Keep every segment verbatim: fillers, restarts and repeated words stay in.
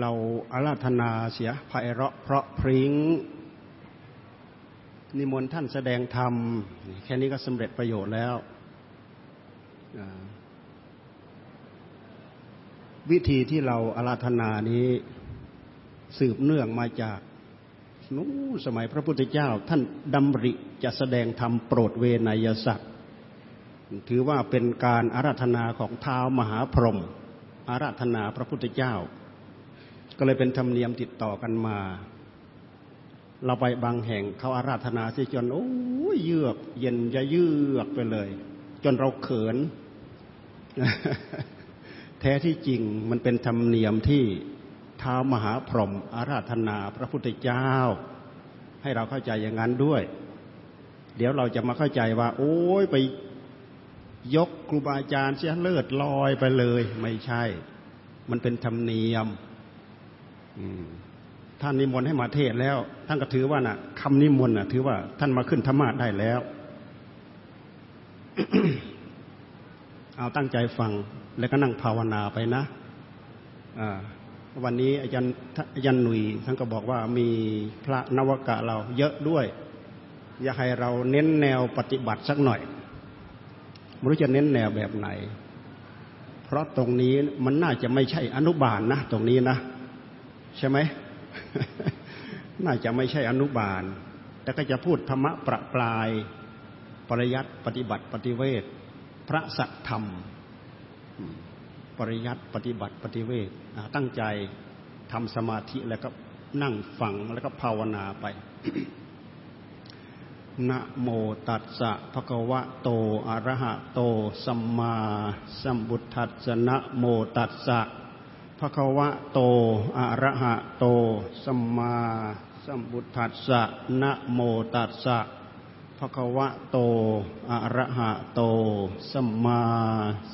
เราอาราธนาเสียไพเราะเพราะพริ้งนิมนต์ท่านแสดงธรรมแค่นี้ก็สำเร็จประโยชน์แล้ววิธีที่เราอาราธนานี้สืบเนื่องมาจากนู้สมัยพระพุทธเจ้าท่านดำริจะแสดงธรรมโปรดเวไนยสัตว์ถือว่าเป็นการอาราธนาของท้าวมหาพรหมอาราธนาพระพุทธเจ้าก็เลยเป็นธรรมเนียมติดต่อกันมาเราไปบางแห่งเขาอาราธนาที่จนโอ้ยเยือกเย็นจะเยือกไปเลยจนเราเขินแท้ที่จริงมันเป็นธรรมเนียมที่ท้าวมหาพรหมอาราธนาพระพุทธเจ้าให้เราเข้าใจอย่างนั้นด้วยเดี๋ยวเราจะมาเข้าใจว่าโอ้ยไปยกครูบาอาจารย์เสียเลิศลอยไปเลยไม่ใช่มันเป็นธรรมเนียมท่านนิมนต์ให้มาเทศแล้วท่านก็ถือว่าน่ะคำนิมนต์น่ะถือว่าท่านมาขึ้นธรรมาสน์ได้แล้ว เอาตั้งใจฟังแล้วก็นั่งภาวนาไปนะวันนี้อาจารย์อาจารย์หนุ่ยท่านก็บอกว่ามีพระนวกะเราเยอะด้วยอยากให้เราเน้นแนวปฏิบัติสักหน่อยไม่รู้จะเน้นแนวแบบไหนเพราะตรงนี้มันน่าจะไม่ใช่อนุบาล นะตรงนี้นะใช่ไหมน่าจะไม่ใช่อนุบาลแต่ก็จะพูดธรรมะประปรายปริยัติปฏิบัติปฏิเวทพระสัทธรรมปริยัติปฏิบัติปฏิเวทตั้งใจทำสมาธิแล้วก็นั่งฟังแล้วก็ภาวนาไป นะโมตัสสะภะคะวะโตอะระหะโตสัมมาสัมพุทธัสสะนะโมตัสสะภะคะวะโตอะระหะโตสัมมาสัมพุทธัสสะนะโมตัสสะภะคะวะโตอะระหะโตสัมมา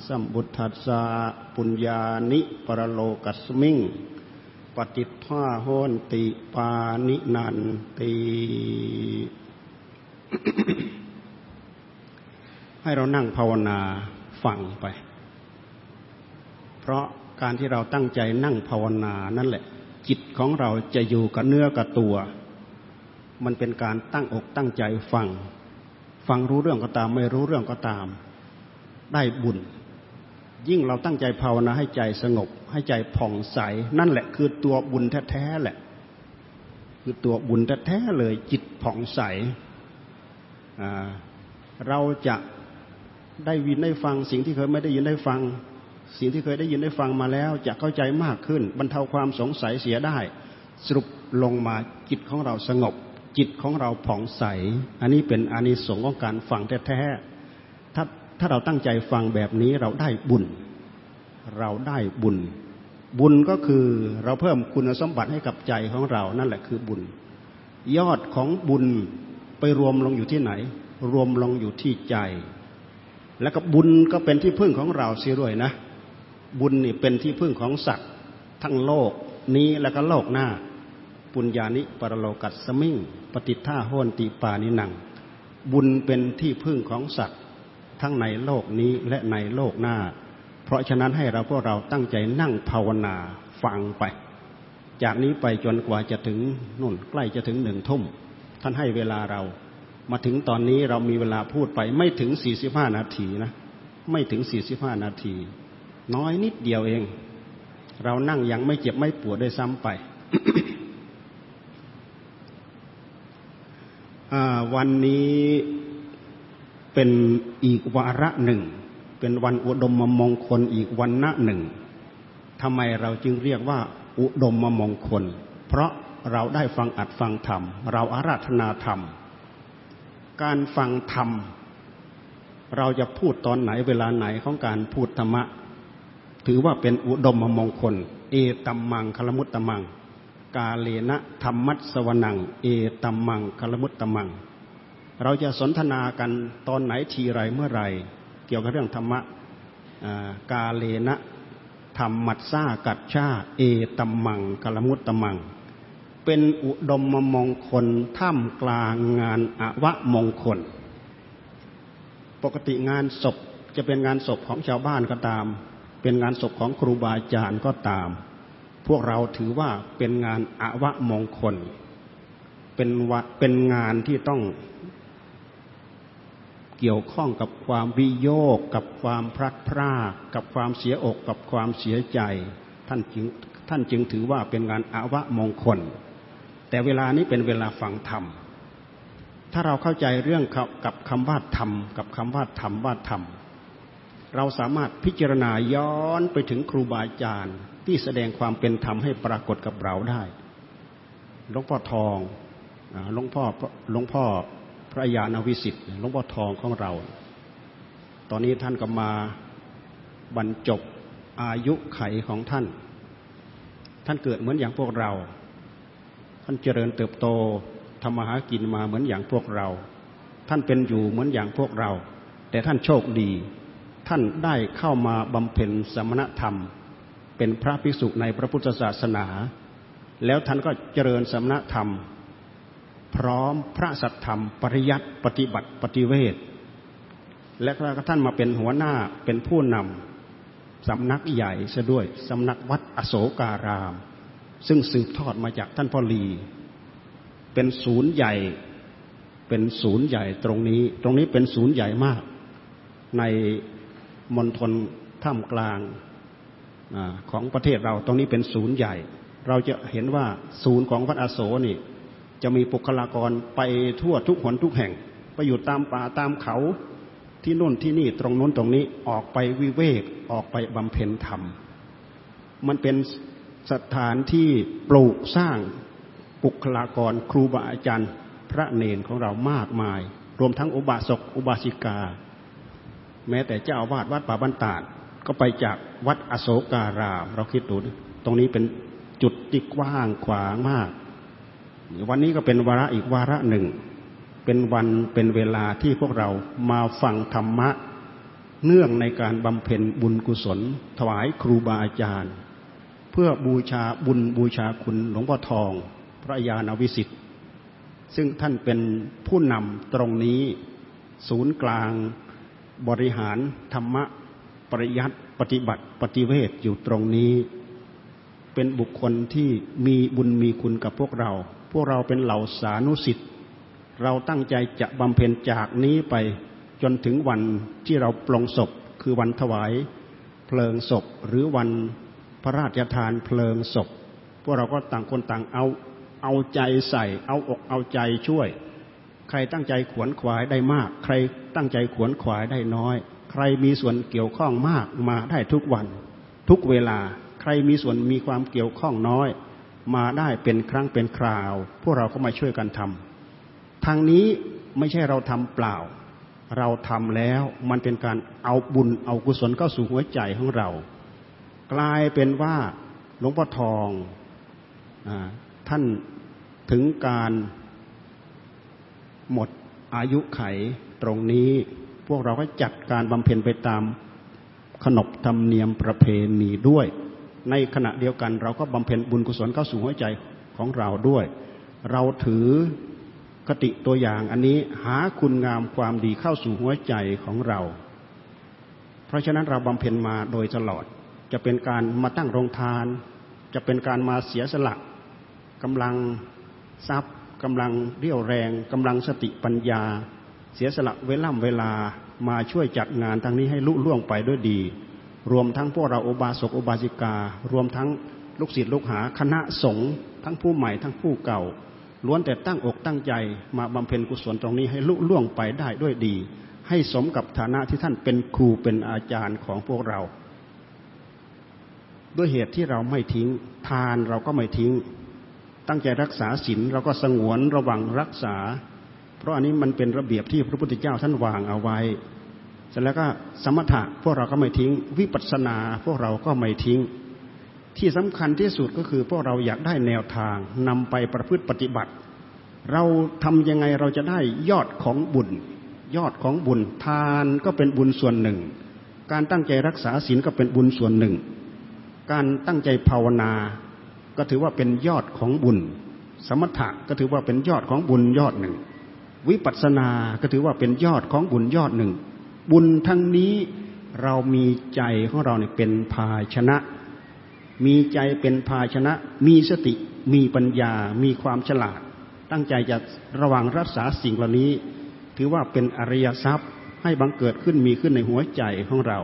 สัมพุทธัสสะปุญญานิปรโลกัสมิงปฏิภาโหนติปานินันติให้เรานั่งภาวนาฟังไปเพราะการที่เราตั้งใจนั่งภาวนานั่นแหละจิตของเราจะอยู่กับเนื้อกับตัวมันเป็นการตั้งอกตั้งใจฟังฟังรู้เรื่องก็ตามไม่รู้เรื่องก็ตามได้บุญยิ่งเราตั้งใจภาวนาให้ใจสงบให้ใจผ่องใสนั่นแหละคือตัวบุญแท้ๆแหละคือตัวบุญแท้ๆเลยจิตผ่องใสเราจะได้ยินได้ฟังสิ่งที่เคยไม่ได้ยินได้ฟังสิ่งที่เคยได้ยินได้ฟังมาแล้วจะเข้าใจมากขึ้นบรรเทาความสงสัยเสียได้สรุปลงมาจิตของเราสงบจิตของเราผ่องใสอันนี้เป็นอานิสงส์ของการฟังแท้ๆถ้าถ้าเราตั้งใจฟังแบบนี้เราได้บุญเราได้บุญบุญก็คือเราเพิ่มคุณสมบัติให้กับใจของเรานั่นแหละคือบุญยอดของบุญไปรวมลงอยู่ที่ไหนรวมลงอยู่ที่ใจแล้วก็บุญก็เป็นที่พึ่งของเราเสียด้วยนะบุญนี่เป็นที่พึ่งของสัตว์ทั้งโลกนี้และก็โลกหน้าปุญญานิปรโลกัสสมิงปฏิทถาโหนติปานินังบุญเป็นที่พึ่งของสัตว์ทั้งในโลกนี้และในโลกหน้าเพราะฉะนั้นให้เราพวกเราตั้งใจนั่งภาวนาฟังไปจากนี้ไปจนกว่าจะถึงนู่นใกล้จะถึงหนึ่งทุ่มท่านให้เวลาเรามาถึงตอนนี้เรามีเวลาพูดไปไม่ถึงสี่สิบห้านาทีนะไม่ถึงสี่สิบห้านาทีน้อยนิดเดียวเองเรานั่งยังไม่เจ็บไม่ปวดด้วยซ้ำไป วันนี้เป็นอีกวาระหนึ่งเป็นวันอุดมมงคลอีกวันณะหนึ่งทำไมเราจึงเรียกว่าอุดมมงคลเพราะเราได้ฟังอัดฟังธรรมเราอาราธนาธรรมการฟังธรรมเราจะพูดตอนไหนเวลาไหนของการพูดธรรมะถือว่าเป็นอุดมมงคลเอตัมมังคลมุตตมังกาเลนะธรรมัสสวนังเอตัมมังคลมุตตมังเราจะสนทนากันตอนไหนทีไรเมื่อไรเกี่ยวกับเรื่องธรรมะกาเลนะธรรมัสสากัจฉาเอตัมมังคลมุตตมังเป็นอุดมมงคลท่ามกลางงานอวมงคลปกติงานศพ จะเป็นงานศพของชาวบ้านก็ตามเป็นงานศพของครูบาอาจารย์ก็ตามพวกเราถือว่าเป็นงานอวมงคลเป็นวะเป็นงานที่ต้องเกี่ยวข้องกับความวิโยคกับความพลัดพรากกับความเสียอกกับความเสียใจท่านจึงท่านจึงถือว่าเป็นงานอวมงคลแต่เวลานี้เป็นเวลาฟังธรรมถ้าเราเข้าใจเรื่องกับคำว่าธรรมกับคำว่าธรรมว่าธรรมเราสามารถพิจารณาย้อนไปถึงครูบาอาจารย์ที่แสดงความเป็นธรรมให้ปรากฏกับเราได้หลวงพ่อทองหลวงพ่อหลวงพ่อพระญาณวิสิทธิ์หลวงพ่อทองของเราตอนนี้ท่านก็มาบรรจบอายุไขของท่านท่านเกิดเหมือนอย่างพวกเราท่านเจริญเติบโตทำมาหากินมาเหมือนอย่างพวกเราท่านเป็นอยู่เหมือนอย่างพวกเราแต่ท่านโชคดีท่านได้เข้ามาบำเพ็ญสมณธรรมเป็นพระภิกษุในพระพุทธศาสนาแล้วท่านก็เจริญสมณธรรมพร้อมพระสัทธรรมปริยัติปฏิบัติปฏิเวทและก็ท่านมาเป็นหัวหน้าเป็นผู้นำสำนักใหญ่ซะด้วยสำนักวัดอโศการามซึ่งสืบทอดมาจากท่านพ่อลีเป็นศูนย์ใหญ่เป็นศูนย์ใหญ่ตรงนี้ตรงนี้เป็นศูนย์ใหญ่มากในมณฑลท่ามกลางของประเทศเราตรงนี้เป็นศูนย์ใหญ่เราจะเห็นว่าศูนย์ของวัดอโศกนี่จะมีบุคลากรไปทั่วทุกหนทุกแห่งไปอยู่ตามป่าตามเขาที่โน่นที่นี่ตรงโน้นตรงนี้ออกไปวิเวกออกไปบำเพ็ญธรรมมันเป็นสถานที่ปลูกสร้างบุคลากรครูบาอาจารย์พระเนนของเรามากมายรวมทั้งอุบาสกอุบาสิกาแม้แต่เจ้าอาวาสวัดป่าบ้านตาดก็ไปจากวัดอโศการามเราคิดดูตรงนี้เป็นจุดที่กว้างขวางมากวันนี้ก็เป็นวาระอีกวาระหนึ่งเป็นวันเป็นเวลาที่พวกเรามาฟังธรรมะเนื่องในการบำเพ็ญบุญกุศลถวายครูบาอาจารย์เพื่อบูชาบุญบูชาคุณหลวงพ่อทองพระญาณวิสิทธิ์ซึ่งท่านเป็นผู้นำตรงนี้ศูนย์กลางบริหารธรรมะปริยัติปฏิบัติปฏิเวทอยู่ตรงนี้เป็นบุคคลที่มีบุญมีคุณกับพวกเราพวกเราเป็นเหล่าสานุศิษย์เราตั้งใจจะบำเพ็ญจากนี้ไปจนถึงวันที่เราปลงศพคือวันถวายเพลิงศพหรือวันพระราชทานเพลิงศพพวกเราก็ต่างคนต่างเอาเอาใจใส่เอาอกเอาใจช่วยใครตั้งใจขวนขวายได้มากใครตั้งใจขวนขวายได้น้อยใครมีส่วนเกี่ยวข้องมากมาได้ทุกวันทุกเวลาใครมีส่วนมีความเกี่ยวข้องน้อยมาได้เป็นครั้งเป็นคราวพวกเราก็มาช่วยกันทำทางนี้ไม่ใช่เราทำเปล่าเราทำแล้วมันเป็นการเอาบุญเอากุศลเข้าสู่หัวใจของเรากลายเป็นว่าหลวงพ่อทองอ่าท่านถึงการหมดอายุไขตรงนี้พวกเราก็จัดการบำเพ็ญไปตามขนบธรรมเนียมประเพณีด้วยในขณะเดียวกันเราก็บำเพ็ญบุญกุศลเข้าสู่หัวใจของเราด้วยเราถือคติตัวอย่างอันนี้หาคุณงามความดีเข้าสู่หัวใจของเราเพราะฉะนั้นเราบำเพ็ญมาโดยตลอดจะเป็นการมาตั้งโรงทานจะเป็นการมาเสียสละกำลังทรัพย์กำลังเรี่ยวแรงกำลังสติปัญญาเสียสละเวล่ำเวลามาช่วยจัดงานทั้งนี้ให้ลุล่วงไปด้วยดีรวมทั้งพวกเราอุบาสกอุบาสิการวมทั้งลูกศิษย์ลูกหาคณะสงฆ์ทั้งผู้ใหม่ทั้งผู้เก่าล้วนแต่ตั้งอกตั้งใจมาบำเพ็ญกุศลตรงนี้ให้ลุล่วงไปได้ด้วยดีให้สมกับฐานะที่ท่านเป็นครูเป็นอาจารย์ของพวกเราด้วยเหตุที่เราไม่ทิ้งทานเราก็ไม่ทิ้งตั้งใจรักษาศีลเราก็สงวนระวังรักษาเพราะอันนี้มันเป็นระเบียบที่พระพุทธเจ้าท่านวางเอาไว้เสร็จแล้วก็สมถะพวกเราก็ไม่ทิ้งวิปัสสนาพวกเราก็ไม่ทิ้งที่สำคัญที่สุดก็คือพวกเราอยากได้แนวทางนำไปประพฤติปฏิบัติเราทำยังไงเราจะได้ยอดของบุญยอดของบุญทานก็เป็นบุญส่วนหนึ่งการตั้งใจรักษาศีลก็เป็นบุญส่วนหนึ่งการตั้งใจภาวนาก็ถือว่าเป็นยอดของบุญสมถะก็ถือว่าเป็นยอดของบุญยอดหนึ่งวิปัสสนาก็ถือว่าเป็นยอดของบุญยอดหนึ่งบุญทั้งนี้ เรามีใจของเราเนี่ยเป็นภาชนะมีใจเป็นภาชนะมีสติมีปัญญามีความฉลาดตั้งใจจะระวังรักษาสิ่งเหล่านี้ถือว่าเป็นอริยทรัพย์ให้บังเกิดขึ้นมีขึ้นในหัวใจของเรา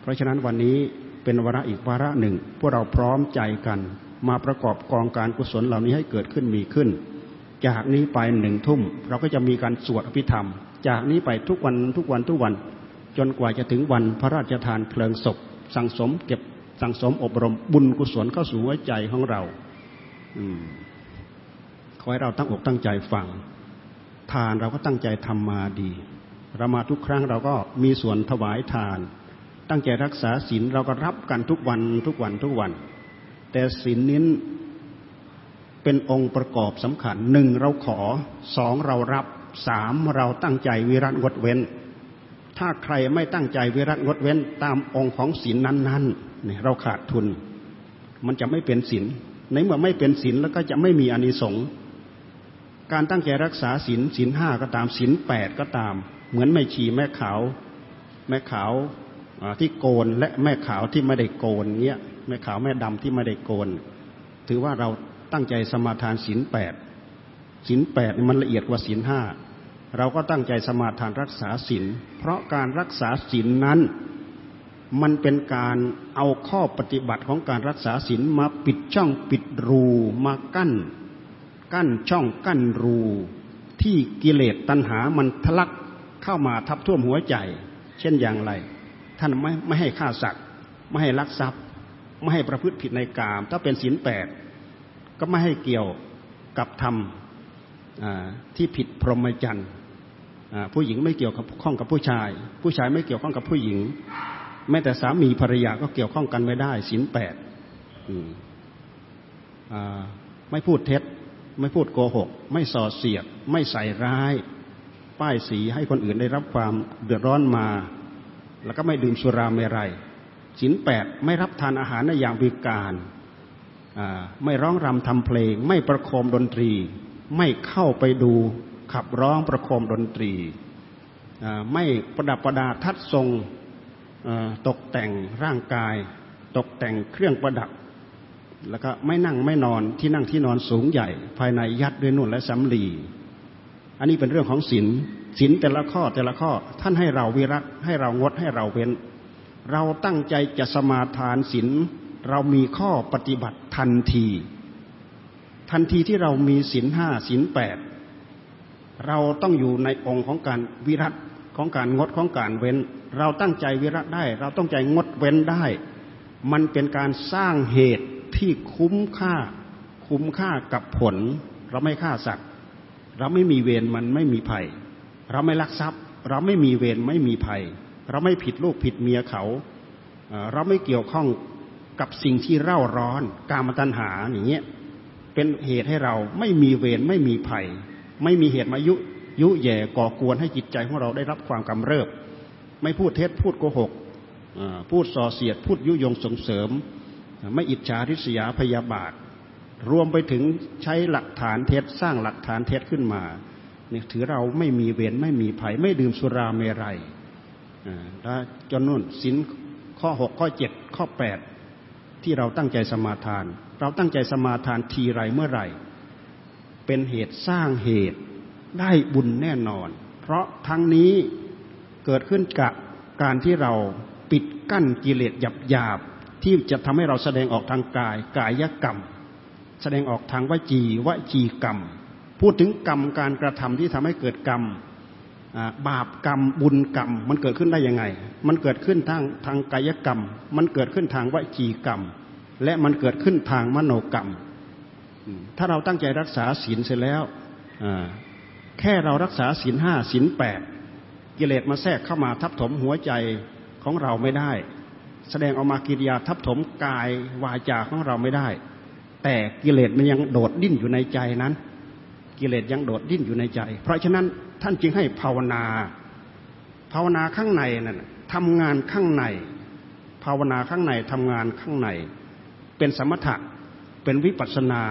เพราะฉะนั้นวันนี้เป็นวาระอีกวาระหนึ่งพวกเราพร้อมใจกันมาประกอบกองการกุศลเหล่านี้ให้เกิดขึ้นมีขึ้นจากนี้ไปหนึ่งทุ่มเราก็จะมีการสวดอภิธรรมจากนี้ไปทุกวันทุกวันทุกวันจนกว่าจะถึงวันพระราชทานเพลิงศพสั่งสมเก็บสั่งสมอบรมบุญกุศลเข้าสู่หัวใจของเราขอให้เราตั้งอกตั้งใจฟังทานเราก็ตั้งใจทำมาดีเรามาทุกครั้งเราก็มีส่วนถวายทานตั้งใจรักษาศีลเราก็รับกันทุกวันทุกวันทุกวันแต่ศีลนี้เป็นองค์ประกอบสำคัญหนึ่งเราขอสองเรารับสามเราตั้งใจวิรัติงดเว้นถ้าใครไม่ตั้งใจวิรัติงดเว้นตามองค์ของศีลนั้นๆเนี่ยเราขาดทุนมันจะไม่เป็นศีลในเมื่อไม่เป็นศีลแล้วก็จะไม่มีอานิสงส์การตั้งใจรักษาศีลศีลห้าก็ตามศีลแปดก็ตามเหมือนแม่ชีแม่ขาวแม่ขาวที่โกนและแม่ขาวที่ไม่ได้โกนเงี้ยแม่ขาวแม่ดำที่ไม่ได้โกนถือว่าเราตั้งใจสมาทานศีลแปดศีลแปดมันละเอียดกว่าศีลห้าเราก็ตั้งใจสมาทานรักษาศีลเพราะการรักษาศีลนั้นมันเป็นการเอาข้อปฏิบัติของการรักษาศีลมาปิดช่องปิดรูมากั้นกั้นช่องกั้นรูที่กิเลสตัณหามันทะลักเข้ามาทับท่วมหัวใจเช่นอย่างไรท่านไม่ไม่ให้ฆ่าสัตว์ไม่ให้ลักทรัพย์ไม่ให้ประพฤติผิดในกามถ้าเป็นศีลแปดก็ไม่ให้เกี่ยวกับธรรมที่ผิดพรหมจรรย์ผู้หญิงไม่เกี่ยวข้องกับผู้ชายผู้ชายไม่เกี่ยวข้องกับผู้หญิงแม้แต่สามีภรรยาก็เกี่ยวข้องกันไม่ได้ศีลแปดไม่พูดเท็จไม่พูดโกหกไม่ส่อเสียดไม่ใส่ร้ายป้ายสีให้คนอื่นได้รับความเดือดร้อนมาแล้วก็ไม่ดื่มสุราเมรัยศีลแปดไม่รับทานอาหารในยามวิกาลไม่ร้องรำทำเพลงไม่ประโคมดนตรีไม่เข้าไปดูขับร้องประโคมดนตรีไม่ประดับประดาทัดทรงตกแต่งร่างกายตกแต่งเครื่องประดับแล้วก็ไม่นั่งไม่นอนที่นั่งที่นอนสูงใหญ่ภายในยัดด้วยนุ่นและสำลีอันนี้เป็นเรื่องของศีลศีลแต่ละข้อแต่ละข้อท่านให้เราวิรัติให้เรางดให้เราเว้นเราตั้งใจจะสมาทานศีลเรามีข้อปฏิบัติทันทีทันทีที่เรามีศีลห้าศีลแปดเราต้องอยู่ในองค์ของการวิรัติของการงดของการเว้นเราตั้งใจวิรัติได้เราต้องใจงดเว้นได้มันเป็นการสร้างเหตุที่คุ้มค่าคุ้มค่ากับผลเราไม่ฆ่าสัตว์เราไม่มีเวรมันไม่มีภัยเราไม่ลักทรัพย์เราไม่มีเวรไม่มีภัยเราไม่ผิดลูกผิดเมียเขาเราไม่เกี่ยวข้องกับสิ่งที่เร่าร้อนกามตัณหาอย่างเงี้ยเป็นเหตุให้เราไม่มีเวรไม่มีภัยไม่มีเหตุมายุยุแย่ก่อกวนให้จิตใจของเราได้รับความกำเริบไม่พูดเท็จพูดโกหกพูดส่อเสียดพูดยุยงส่งเสริมไม่อิจฉาริษยาพยาบาทรวมไปถึงใช้หลักฐานเท็จสร้างหลักฐานเท็จขึ้นมาเนี่ยถือเราไม่มีเวรไม่มีภัยไม่ดื่มสุราเมรัยแล้วจนนู่นศีลข้อหกข้อเจ็ดข้อแปดที่เราตั้งใจสมาทานเราตั้งใจสมาทานทีไรเมื่อไหร่เป็นเหตุสร้างเหตุได้บุญแน่นอนเพราะทั้งนี้เกิดขึ้นกับการที่เราปิดกั้นกิเลสหยาบๆที่จะทำให้เราแสดงออกทางกายกายกรรมแสดงออกทางวจีวจีกรรมพูดถึงกรรมการกระทำที่ทำให้เกิดกรรมบาปกรรมบุญกรรมมันเกิดขึ้นได้ยังไงมันเกิดขึ้นทางทางกายกรรมมันเกิดขึ้นทางวจีกรรมและมันเกิดขึ้นทางมโนกรรมถ้าเราตั้งใจรักษาศีลเสร็จแล้วแค่เรารักษาศีลห้าศีลแปดกิเลสมาแทรกเข้ามาทับถมหัวใจของเราไม่ได้แสดงออกมากิริยาทับถมกายวาจาของเราไม่ได้แต่กิเลสมันยังโดดดิ้นอยู่ในใจนั้นกิเลสยังโดดดิ้นอยู่ในใจเพราะฉะนั้นท่านจึงให้ภาวนาภาวนาข้างในนั่นทำงานข้างในภาวนาข้างในทำงานข้างในเป็นสมถะเป็นวิปัสสนา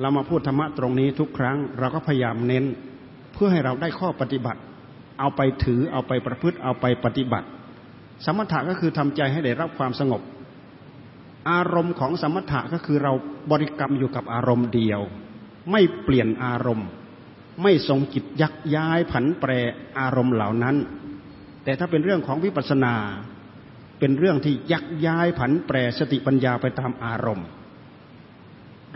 เรามาพูดธรรมะตรงนี้ทุกครั้งเราก็พยายามเน้นเพื่อให้เราได้ข้อปฏิบัติเอาไปถือเอาไปประพฤติเอาไปปฏิบัติ สมถะก็คือทำใจให้ได้รับความสงบอารมณ์ของสมถะก็คือเราบริกรรมอยู่กับอารมณ์เดียวไม่เปลี่ยนอารมณ์ไม่ทรงจิตยักย้ายผันแปรอารมณ์เหล่านั้นแต่ถ้าเป็นเรื่องของวิปัสสนาเป็นเรื่องที่ยักย้ายผันแปรสติปัญญาไปตามอารมณ์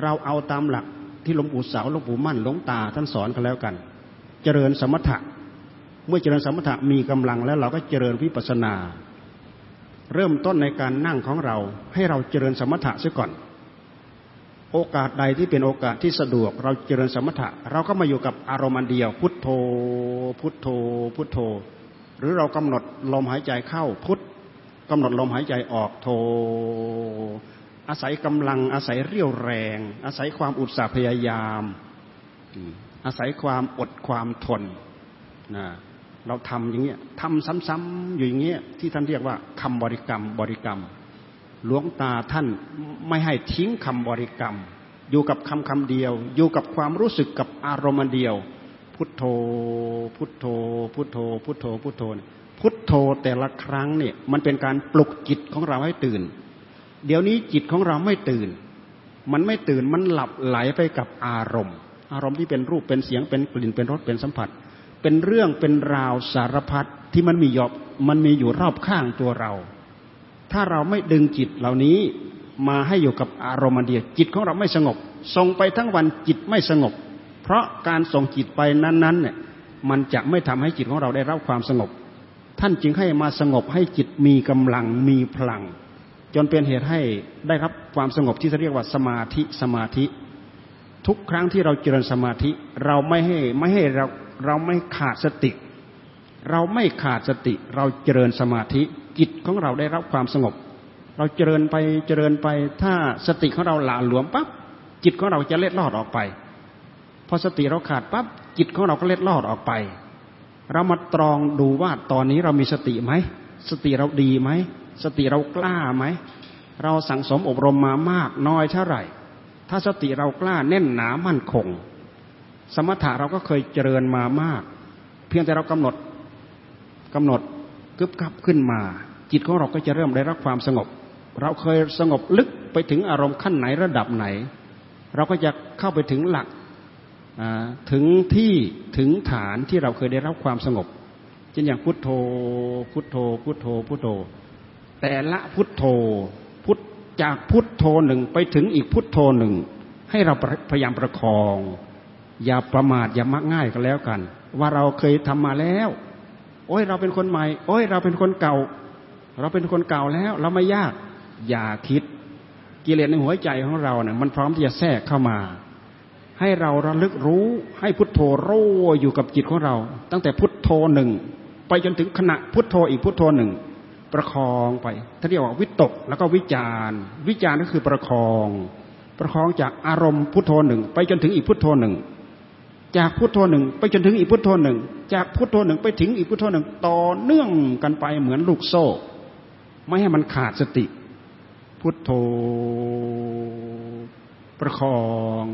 เราเอาตามหลักที่หลวงปู่เสาหลวงปู่มั่นหลวงตาท่านสอนกันแล้วกันเจริญสมถะเมื่อเจริญสมถะมีกำลังแล้วเราก็เจริญวิปัสสนาเริ่มต้นในการนั่งของเราให้เราเจริญสมถะเสียก่อนโอกาสใดที่เป็นโอกาสที่สะดวกเราเจริญสมถะเราก็มาอยู่กับอารมณ์อันเดียวพุทโธพุทโธพุทโธหรือเรากำหนดลมหายใจเข้าพุทกำหนดลมหายใจออกโธอาศัยกำลังอาศัยเรี่ยวแรงอาศัยความอุตสาหะพยายามอาศัยความอดความทนนะเราทำอย่างเงี้ยทำซ้ำๆอยู่อย่างเงี้ยที่ท่านเรียกว่าคำบริกรรมบริกรรมหลวงตาท่านไม่ให้ทิ้งคำบริกรรมอยู่กับคำคำเดียวอยู่กับความรู้สึกกับอารมณ์เดียวพุทโธพุทโธพุทโธพุทโธพุทโธพุทโธแต่ละครั้งเนี่ยมันเป็นการปลุกจิตของเราให้ตื่นเดี๋ยวนี้จิตของเราไม่ตื่นมันไม่ตื่นมันหลับไหลไปกับอารมณ์อารมณ์ที่เป็นรูปเป็นเสียงเป็นกลิ่นเป็นรสเป็นสัมผัสเป็นเรื่องเป็นราวสารพัดที่มันมีหยอบมันมีอยู่รอบข้างตัวเราถ้าเราไม่ดึงจิตเหล่านี้มาให้อยู่กับอารมณ์เดียวจิตของเราไม่สงบส่งไปทั้งวันจิตไม่สงบเพราะการส่งจิตไปนั้นๆเนี่ยมันจะไม่ทำให้จิตของเราได้รับความสงบท่านจึงให้มาสงบให้จิตมีกำลังมีพลังจนเป็นเหตุให้ได้รับความสงบที่เรียกว่าสมาธิสมาธิทุกครั้งที่เราเจริญสมาธิเราไม่ให้ไม่ให้เราเราไม่ขาดสติเราไม่ขาดสติเราเจริญสมาธิจิตของเราได้รับความสงบเราเจริญไปเจริญไปถ้าสติของเราหละหลวมปั๊บจิตของเราจะเล็ดลอดออกไปพอสติเราขาดปั๊บจิตของเราก็เล็ดลอดออกไปเรามาตรองดูว่าตอนนี้เรามีสติไหมสติเราดีไหมสติเรากล้าไหมเราสั่งสมอบรมมามากน้อยเท่าไหร่ถ้าสติเรากล้าแน่นหนามั่นคงสมถะเราก็เคยเจริญมามากเพียงแต่เรากำหนดกำหนดกึบกับขึ้นมาจิตของเราก็จะเริ่มได้รับความสงบเราเคยสงบลึกไปถึงอารมณ์ขั้นไหนระดับไหนเราก็จะเข้าไปถึงหลักถึงที่ถึงฐานที่เราเคยได้รับความสงบเช่นอย่างพุทโธพุทโธพุทโธพุทโธแต่ละพุทโธพุทจากพุทโธหนึ่งไปถึงอีกพุทโธหนึ่งให้เราพยายามประคองอย่าประมาทอย่ามักง่ายก็แล้วกันว่าเราเคยทำมาแล้วโอ้ยเราเป็นคนใหม่โอ้ยเราเป็นคนเก่าเราเป็นคนเก่าแล้วเราไม่ยากอย่าคิดกิเลสในหัวใจของเราเนี่ยมันพร้อมที่จะแทรกเข้ามาให้เราระลึกรู้ให้พุทโธรู้อยู่กับจิตของเราตั้งแต่พุทโธหนึ่งไปจนถึงขณะพุทโธอีกพุทโธหนึ่งประคองไปท่านเรียกว่าวิตกแล้วก็วิจารวิจารก็คือประคองประคองจากอารมณ์พุทโธหนึ่งไปจนถึงอีกพุทโธหนึ่งจากพุทโธหนึ่งไปจนถึงอีกพุทโธหนึ่งจากพุทโธหนึ่งไปถึงอีกพุทโธหนึ่งต่อเนื่องกันไปเหมือนลูกโซ่ไม่ให้มันขาดสติพุทโธประคอง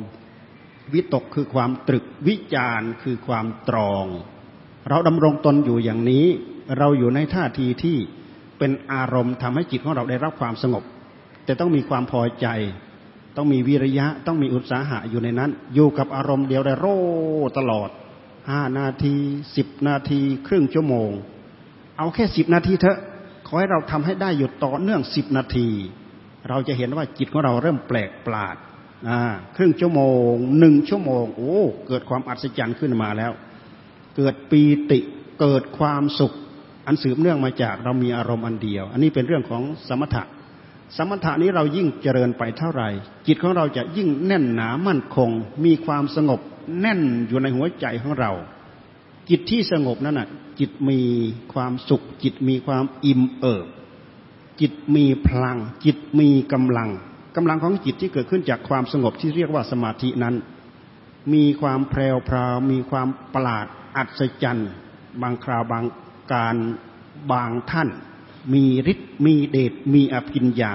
วิตกคือความตรึกวิจารคือความตรองเราดำรงตนอยู่อย่างนี้เราอยู่ในท่าทีที่เป็นอารมณ์ทำให้จิตของเราได้รับความสงบแต่ต้องมีความพอใจต้องมีวิริยะต้องมีอุตสาหะอยู่ในนั้นอยู่กับอารมณ์เดียวได้โร่ตลอดห้านาทีสิบนาทีครึ่งชั่วโมงเอาแค่สิบนาทีเถอะขอให้เราทำให้ได้อยู่ต่อเนื่องสิบนาทีเราจะเห็นว่าจิตของเราเริ่มแปลกประหลาดอ่าครึ่งชั่วโมงหนึ่งชั่วโมงโอ้เกิดความอัศจรรย์ขึ้นมาแล้วเกิดปีติเกิดความสุขอันสืบเนื่องมาจากเรามีอารมณ์อันเดียวอันนี้เป็นเรื่องของสมถะสมถะนี้เรายิ่งเจริญไปเท่าไหร่จิตของเราจะยิ่งแน่นหนามั่นคงมีความสงบแน่นอยู่ในหัวใจของเราจิตที่สงบนั้นน่ะจิตมีความสุขจิตมีความอิ่มเอิบจิตมีพลังจิตมีกำลังกำลังของจิตที่เกิดขึ้นจากความสงบที่เรียกว่าสมาธินั้นมีความแพรวพราวมีความประหลาดอัศจรรย์บางคราวบางการบางท่านมีฤทธิ์มีเดชมีอภิญญา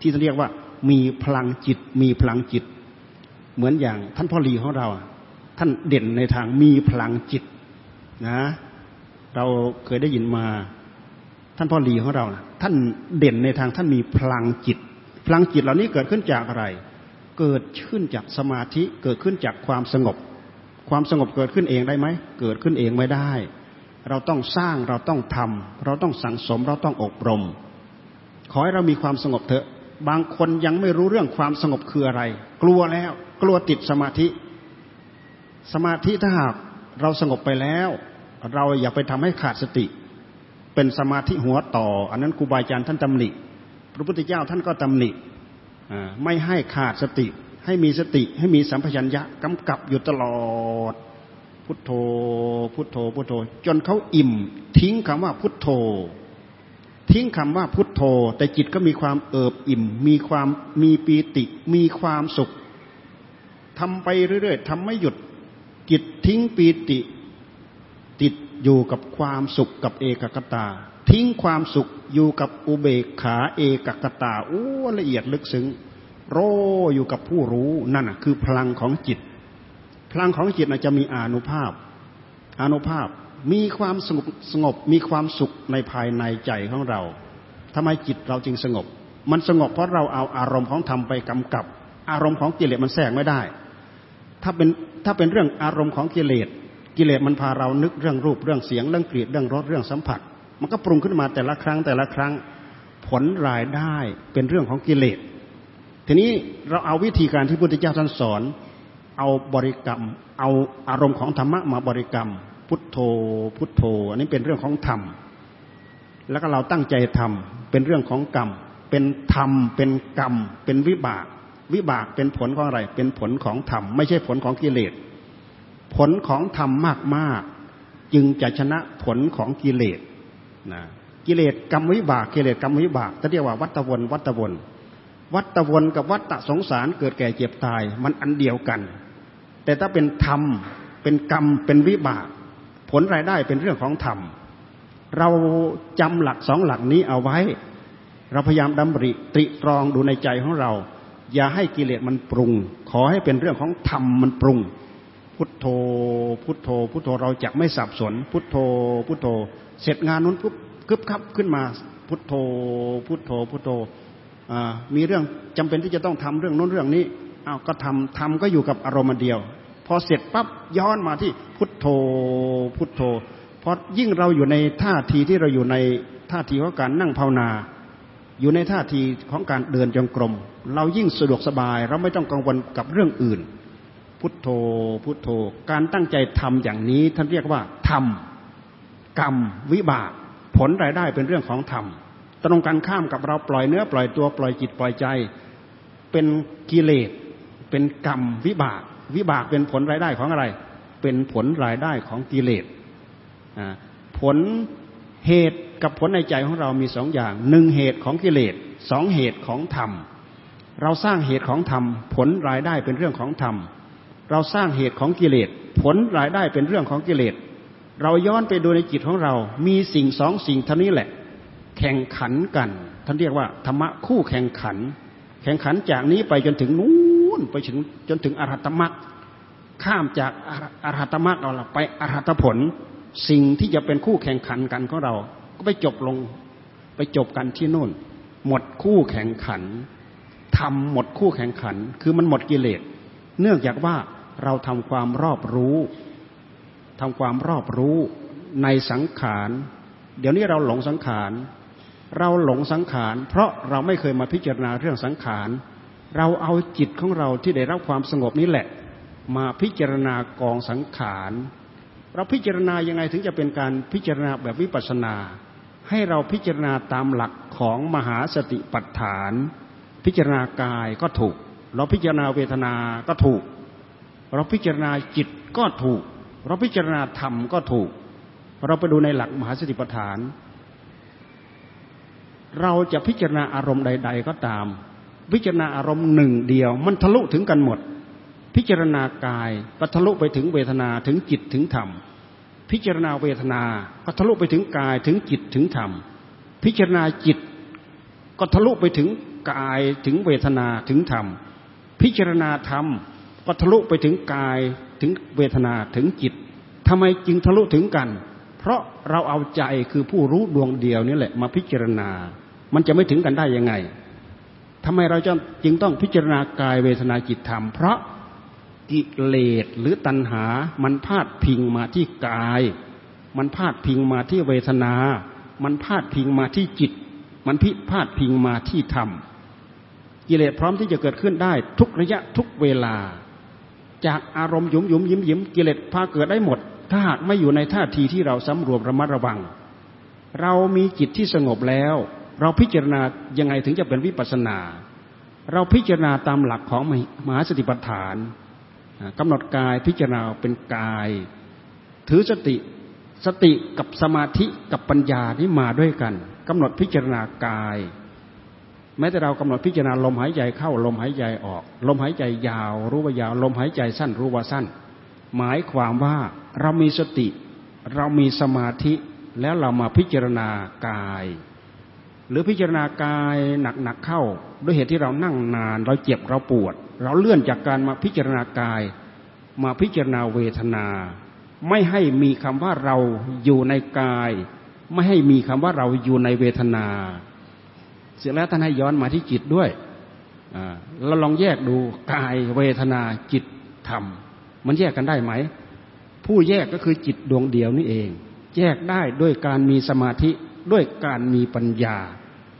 ที่เรียกว่ามีพลังจิตมีพลังจิตเหมือนอย่างท่านพ่อหลีของเราท่านเด่นในทางมีพลังจิตนะเราเคยได้ยินมา ท่านพ่อหลีของเรานะท่านเด่นในทางท่านมีพลังจิตพลังจิตเหล่านี้เกิดขึ้นจากอะไรเกิดขึ้นจากสมาธิเกิดขึ้นจากความสงบความสงบเกิดขึ้นเองได้ไหมเกิดขึ้นเองไม่ได้เราต้องสร้างเราต้องทำเราต้องสั่งสมเราต้องอบรมขอให้เรามีความสงบเถอะบางคนยังไม่รู้เรื่องความสงบคืออะไรกลัวแล้วกลัวติดสมาธิสมาธิถ้าหากเราสงบไปแล้วเราอย่าไปทำให้ขาดสติเป็นสมาธิหัวต่ออันนั้นครูบาอาจารย์ท่านตำหนิพระพุทธเจ้าท่านก็ตำหนิไม่ให้ขาดสติให้มีสติให้มีสัมปชัญญะกำกับอยู่ตลอดพุทโธพุทโธพุทโธจนเขาอิ่มทิ้งคำว่าพุทโธทิ้งคำว่าพุทโธแต่จิตก็มีความเอิบอิ่มมีความมีปีติมีความสุขทำไปเรื่อยๆทำไม่หยุดจิตทิ้งปีติติดอยู่กับความสุขกับเอกคตาทิ้งความสุขอยู่กับอุเบกขาเอกคตาโอ้ละเอียดลึกซึ้งโรอยู่กับผู้รู้นั่นน่ะคือพลังของจิตพลังของจิตน่ะจะมีอานุภาพอานุภาพมีความสงบสงบมีความสุขในภายในใจของเราทำไมจิตเราจึงสงบมันสงบเพราะเราเอาอารมณ์ของธรรมไปกำกับอารมณ์ของกิเลสมันแทรกไม่ได้ถ้าเป็นถ้าเป็นเรื่องอารมณ์ของกิเลสกิเลสมันพาเรานึกเรื่องรูปเรื่องเสียงเรื่องกลิ่นเรื่องรสเรื่องสัมผัสมันก็ปรุงขึ้นมาแต่ละครั้งแต่ละครั้งผลรายได้เป็นเรื่องของกิเลสทีนี้เราเอาวิธีการที่พระพุทธเจ้าท่านสอนเอาบริกรรมเอาอารมณ์ของธรรมะมาบริกรรมพุทโธพุทโธอันนี้เป็นเรื่องของธรรมแล้วก็เราตั้งใจทำเป็นเรื่องของกรรมเป็นธรรมเป็นกรรมเป็นวิบากวิบากเป็นผลของอะไรเป็นผลของธรรมไม่ใช่ผลของกิเลสผลของธรรมมากๆจึงจะชนะผลของกิเลสนะกิเลสกรรมวิบากกิเลสกรรมวิบากที่เรียกว่าวัฏวนวัฏวนวัฏวนกับวัฏสงสารเกิดแก่เจ็บตายมันอันเดียวกันแต่ถ้าเป็นธรรมเป็นกรรมเป็นวิบากผลรายได้เป็นเรื่องของธรรมเราจำหลักสองหลักนี้เอาไว้เราพยายามดำริตริตรองดูในใจของเราอย่าให้กิเลสมันปรุงขอให้เป็นเรื่องของธรรมมันปรุงพุทโธพุทโธพุทโธเราจะไม่สับสนพุทโธพุทโธเสร็จงานนู้นปุ๊บกึบครับขึ้นมาพุทโธพุทโธพุทโธมีเรื่องจำเป็นที่จะต้องทำเรื่องนู้นเรื่องนี้อ้าวก็ทำทำก็อยู่กับอารมณ์เดียวพอเสร็จปั๊บย้อนมาที่พุทโธพุทโธพอยิ่งเราอยู่ในท่าทีที่เราอยู่ในท่าทีของการนั่งภาวนาอยู่ในท่าทีของการเดินจงกรมเรายิ่งสะดวกสบายเราไม่ต้องกังวลกับเรื่องอื่นพุทโธพุทโธการตั้งใจทำอย่างนี้ท่านเรียกว่าธรรมกรรมวิบากผลรายได้เป็นเรื่องของธรรมตรงกันข้ามกับเราปล่อยเนื้อปล่อยตัวปล่อยจิตปล่อยใจเป็นกิเลสเป็นกรรมวิบากวิบากเป็นผลรายได้ของอะไรเป็นผลรายได้ของกิเลสผลเหตุกับผลในใจของเรามีสองอย่างหนึ่งเหตุของกิเลสสองเหตุของธรรมเราสร้างเหตุของธรรมผลรายได้เป็นเรื่องของธรรมเราสร้างเหตุของกิเลสผลรายได้เป็นเรื่องของกิเลสเราย้อนไปดูในจิตของเรามีสิ่งสองสิ่งเท่านี้แหละแข่งขันกันท่านเรียกว่าธรรมะคู่แข่งขันแข่งขันจากนี้ไปจนถึงนู้นไปถึงจนถึงอรหัตมรรคข้ามจากอรหัตมรรคเราไปอรหัตผลสิ่งที่จะเป็นคู่แข่งขันกันของเราก็ไปจบลงไปจบกันที่นู่นหมดคู่แข่งขันทำหมดคู่แข่งขันคือมันหมดกิเลสเนื่องจากว่าเราทำความรอบรู้ทำความรอบรู้ในสังขารเดี๋ยวนี้เราหลงสังขารเราหลงสังขารเพราะเราไม่เคยมาพิจารณาเรื่องสังขารเราเอาจิตของเราที่ได้รับความสงบนี้แหละมาพิจารณากองสังขารเราพิจารณายังไงถึงจะเป็นการพิจารณาแบบวิปัสสนาให้เราพิจารณาตามหลักของมหาสติปัฏฐานพิจารณากายก็ถูกเราพิจารณาเวทนาก็ถูกเราพิจารณาจิตก็ถูกเราพิจารณาธรรมก็ถูกเราไปดูในหลักมหาสติปัฏฐานเราจะพิจารณาอารมณ์ใดๆก็ตามพิจารณาอารมณ์หนึ่งเดียวมันทะลุถึงกันหมดพิจารณากายก็ทะลุไปถึงเวทนาถึงจิตถึงธรรมพิจารณาเวทนาก็ทะลุไปถึงกายถึงจิตถึงธรรมพิจารณาจิตก็ทะลุไปถึงกายถึงเวทนาถึงธรรมพิจารณาธรรมก็ทะลุไปถึงกายถึงเวทนาถึงจิตทำไมจึงทะลุถึงกัน เพราะเราเอาใจคือผู้รู้ดวงเดียวนี่แหละมาพิจารณามันจะไม่ถึงกันได้ยังไงทำไมเราจึงต้องพิจารณากายเวทนาจิตธรรมเพราะกิเลสหรือตัณหามันพาดพิงมาที่กายมันพาดพิงมาที่เวทนามันพาดพิงมาที่จิตมันพิพาดพิงมาที่ธรรมกิเลสพร้อมที่จะเกิดขึ้นได้ทุกระยะทุกเวลาจากอารมณ์หยุมหยุมยิ้มยิ้มกิเลสพาเกิดได้หมดถ้าหากไม่อยู่ในท่าทีที่เราสำรวมระมัดระวังเรามีจิตที่สงบแล้วเราพิจารณายังไงถึงจะเป็นวิปัสสนาเราพิจารณาตามหลักของมหาสติปัฏฐานกำหนดกายพิจารณาเป็นกายถือสติสติกับสมาธิกับปัญญานี่มาด้วยกันกำหนดพิจารณากายแม้แต่เรากำหนดพิจารณาลมหายใจเข้าลมหายใจออกลมหายใจยาวรู้ว่ายาวลมหายใจสั้นรู้ว่าสั้นหมายความว่าเรามีสติเรามีสมาธิแล้วเรามาพิจารณากายหรือพิจารณากายหนักๆเข้าด้วยเหตุที่เรานั่งนานเราเจ็บเราปวดเราเลื่อนจากการมาพิจารณากายมาพิจารณาเวทนาไม่ให้มีคำว่าเราอยู่ในกายไม่ให้มีคำว่าเราอยู่ในเวทนาเสร็จแล้วท่านให้ย้อนมาที่จิตด้วยเราลองแยกดูกายเวทนาจิตธรรมมันแยกกันได้ไหมผู้แยกก็คือจิตดวงเดียวนี่เองแยกได้ด้วยการมีสมาธิด้วยการมีปัญญา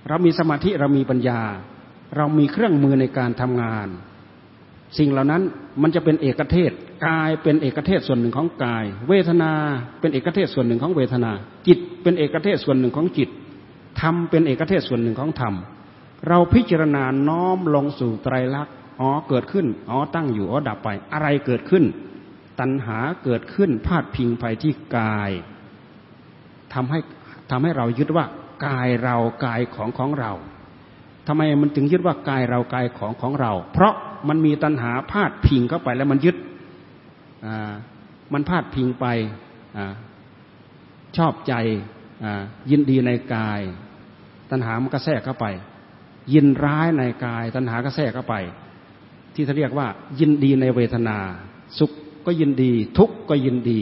เรามีสมาธิเรามีปัญญาเรามีเครื่องมือในการทำงานสิ่งเหล่านั้นมันจะเป็นเอกเทศกายเป็นเอกเทศส่วนหนึ่งของกายเวทนาเป็นเอกเทศส่วนหนึ่งของเวทนาจิตเป็นเอกเทศส่วนหนึ่งของจิตธรรมเป็นเอกเทศส่วนหนึ่งของธรรมเราพิจารณาน้อมลงสู่ไตรลักษณ์อ๋อเกิดขึ้นอ๋อตั้งอยู่อ๋อดับไปอะไรเกิดขึ้นตัณหาเกิดขึ้นพาดพิงไปที่กายทำให้ทำให้เรายึดว่ากายเรากายของของเราทำไมมันถึงยึดว่ากายเรากายของของเราเพราะมันมีตัณหาพาดพิงเข้าไปแล้วมันยึดมันพาดพิงไปชอบใจยินดีในกายตัณหามันก็แทรกเข้าไปยินร้ายในกายตัณหาก็แทรกเข้าไปที่เขาเรียกว่ายินดีในเวทนาสุขก็ยินดีทุกข์ก็ยินดี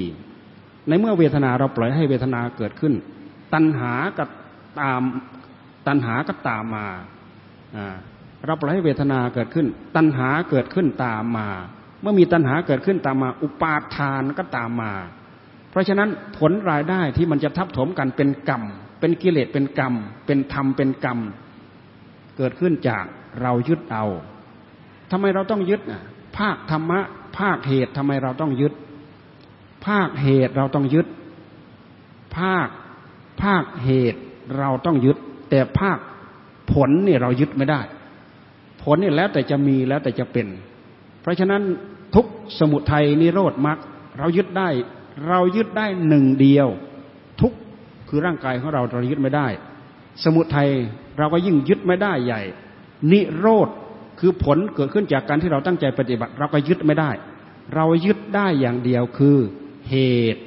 ในเมื่อเวทนาเราปล่อยให้เวทนาเกิดขึ้นตัณหาก็ตามตัณหาก็ตามมาเราปล่อยให้เวทนาเกิดขึ้นตัณหาเกิดขึ้นตามมาเมื่อมีตัณหาเกิดขึ้นตามมาอุปาทานก็ตามมาเพราะฉะนั้นผลรายได้ที่มันจะทับถมกันเป็นกรรมเป็นกิเลสเป็นกรรมเป็นธรรมเป็นกรรมเกิดขึ้นจากเรายึดเอาทำไมเราต้องยึดอ่ะภาคธรรมะภาคเหตุทำไมเราต้องยึดภาคเหตุเราต้องยึดภาคภาคเหตุเราต้องยึดแต่ภาคผลเนี่ยเรายึดไม่ได้ผลเนี่ยแล้วแต่จะมีแล้วแต่จะเป็นเพราะฉะนั้นทุกสมุทัยนิโรธมรรคเรายึดได้เรายึดได้หนึ่งเดียวทุกคือร่างกายของเราเรายึดไม่ได้สมุทัยเราก็ยิ่งยึดไม่ได้ใหญ่นิโรธคือผลเกิดขึ้นจากการที่เราตั้งใจปฏิบัติเราก็ยึดไม่ได้เรายึดได้อย่างเดียวคือเหตุ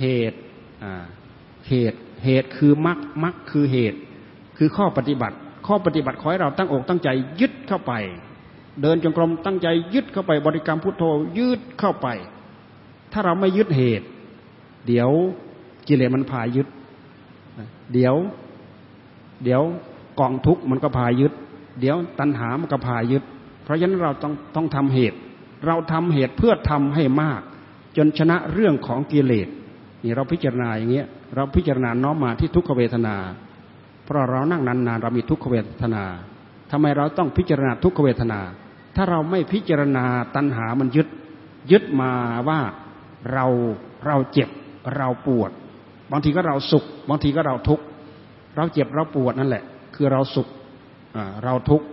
เหตุอ่าเหตุเหตุคือมรรคมรรคคือเหตุคือข้อปฏิบัติข้อปฏิบัติขอให้เราตั้งอกตั้งใจยึดเข้าไปเดินจงกรมตั้งใจยึดเข้าไปบริกรรมพุทโธยึดเข้าไปถ้าเราไม่ยึดเหตุเดี๋ยวกิเลสมันพายึดเดี๋ยวเดี๋ยวกองทุกข์มันก็พายึดเดี๋ยวตัณหามันก็พายึดเพราะฉะนั้นเราต้องต้องทำเหตุเราทำเหตุเพื่อทำให้มากจนชนะเรื่องของกิเลสนี่เราพิจารณาอย่างเงี้ยเราพิจารณาน้อมมาที่ทุกขเวทนาเพราะเรานั่งนานๆเรามีทุกขเวทนาทำไมเราต้องพิจารณาทุกขเวทนาถ้าเราไม่พิจารณาตัณหามันยึดยึดมาว่าเราเราเจ็บเราปวดบางทีก็เราสุขบางทีก็เราทุกข์เราเจ็บเราปวดนั่นแหละคือเราสุขเราทุกข์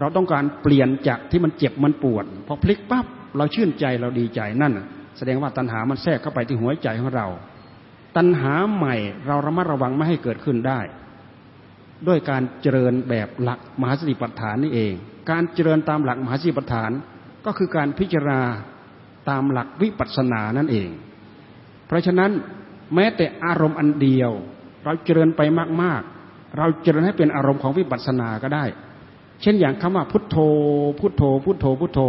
เราต้องการเปลี่ยนจากที่มันเจ็บมันปวดพอพลิกปั๊บเราชื่นใจเราดีใจนั่นแสดงว่าตัณหามันแทรกเข้าไปที่หัวใจของเราตัณหาใหม่เราระมัดระวังไม่ให้เกิดขึ้นได้ด้วยการเจริญแบบหลักมหาสติปัฏฐานนี่เองการเจริญตามหลักมหาสติปัฏฐานก็คือการพิจารณาตามหลักวิปัสสนานั่นเองเพราะฉะนั้นแม้แต่อารมณ์อันเดียวเราเจริญไปมากๆเราเจริญให้เป็นอารมณ์ของวิปัสสนาก็ได้เช่นอย่างคำว่าพุทโธพุทโธพุทโธพุทโธ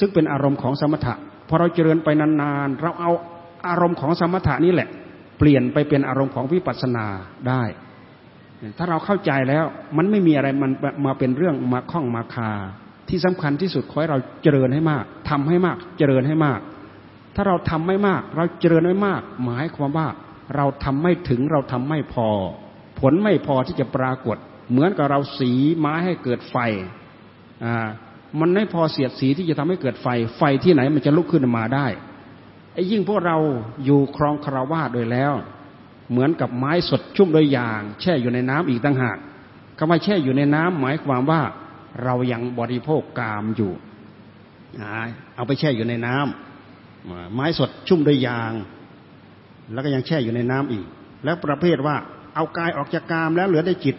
ซึ่งเป็นอารมณ์ของสมถะพอเราเจริญไปนานๆเราเอาอารมณ์ของสมถะนี่แหละ เปลี่ยนไปเป็นอารมณ์ของวิปัสสนาได้ถ้าเราเข้าใจแล้วมันไม่มีอะไรมันมาเป็นเรื่องมาข้องมาคาที่สำคัญที่สุดขอให้เราเจริญให้มากทำให้มากเจริญให้มากถ้าเราทำไม่มากเราเจริญไม่มากหมายความว่าเราทำไม่ถึงเราทำไม่พอผลไม่พอที่จะปรากฏเหมือนกับเราสีไม้ให้เกิดไฟอ่ามันไม่พอเสียดสีที่จะทำให้เกิดไฟไฟที่ไหนมันจะลุกขึ้นมาได้ไอ้ยิ่งพวกเราอยู่ครองคฤหัสถ์โดยแล้วเหมือนกับไม้สดชุ่มด้วยยางแช่อยู่ในน้ำอีกต่างหากคำว่าแช่อยู่ในน้ำหมายความว่าเรายังบริโภคกามอยู่เอาไปแช่อยู่ในน้ำไม้สดชุ่มด้วยยางแล้วก็ยังแช่อยู่ในน้ำอีกแล้วประเภทว่าเอากายออกจากกามแล้วเหลือได้จิต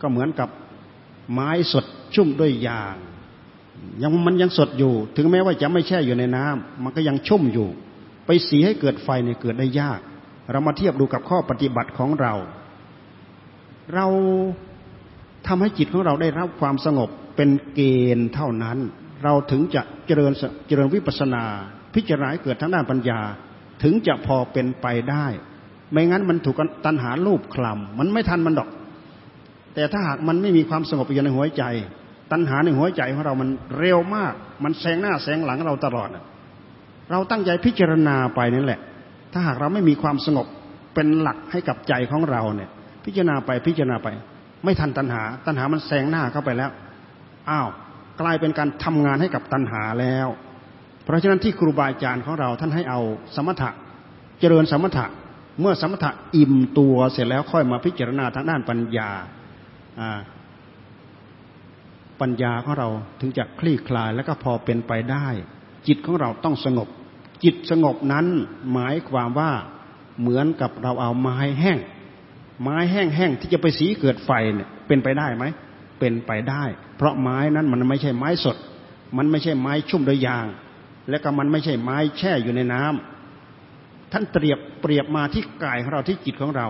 ก็เหมือนกับไม้สดชุ่มด้วยยางยังมันยังสดอยู่ถึงแม้ว่าจะไม่แช่อยู่ในน้ำมันก็ยังชุ่มอยู่ไปสีให้เกิดไฟเนี่ยเกิดได้ยากเรามาเทียบดูกับข้อปฏิบัติของเราเราทำให้จิตของเราได้รับความสงบเป็นเกณฑ์เท่านั้นเราถึงจะเจริญเจริญวิปัสสนาพิจารณาเกิดทางด้านปัญญาถึงจะพอเป็นไปได้ไม่งั้นมันถูกตัณหาลูบคลำมันไม่ทันมันดอกแต่ถ้าหากมันไม่มีความสงบอยู่ในหัวใจตัณหาในหัวใจของเรามันเร็วมากมันแซงหน้าแซงหลังเราตลอดเราตั้งใจพิจารณาไปนั่นแหละถ้าหากเราไม่มีความสงบเป็นหลักให้กับใจของเราเนี่ยพิจารณาไปพิจารณาไปไม่ทันตัณหาตัณหามันแซงหน้าเข้าไปแล้วอ้าวกลายเป็นการทำงานให้กับตัณหาแล้วเพราะฉะนั้นที่ครูบาอาจารย์ของเราท่านให้เอาสมถะเจริญสมถะเมื่อสมถะอิ่มตัวเสร็จแล้วค่อยมาพิจารณาทางด้านปัญญาปัญญาของเราถึงจะคลี่คลายแล้วก็พอเป็นไปได้จิตของเราต้องสงบจิตสงบนั้นหมายความว่าเหมือนกับเราเอาไม้แห้งไม้แห้งๆที่จะไปสีเกิดไฟเนี่ยเป็นไปได้ไหมเป็นไปได้เพราะไม้นั้นมันไม่ใช่ไม้สดมันไม่ใช่ไม้ชุ่มด้วยยางและก็มันไม่ใช่ไม้แช่อยู่ในน้ำท่านเปรียบเปรียบมาที่กายของเราที่จิตของเรา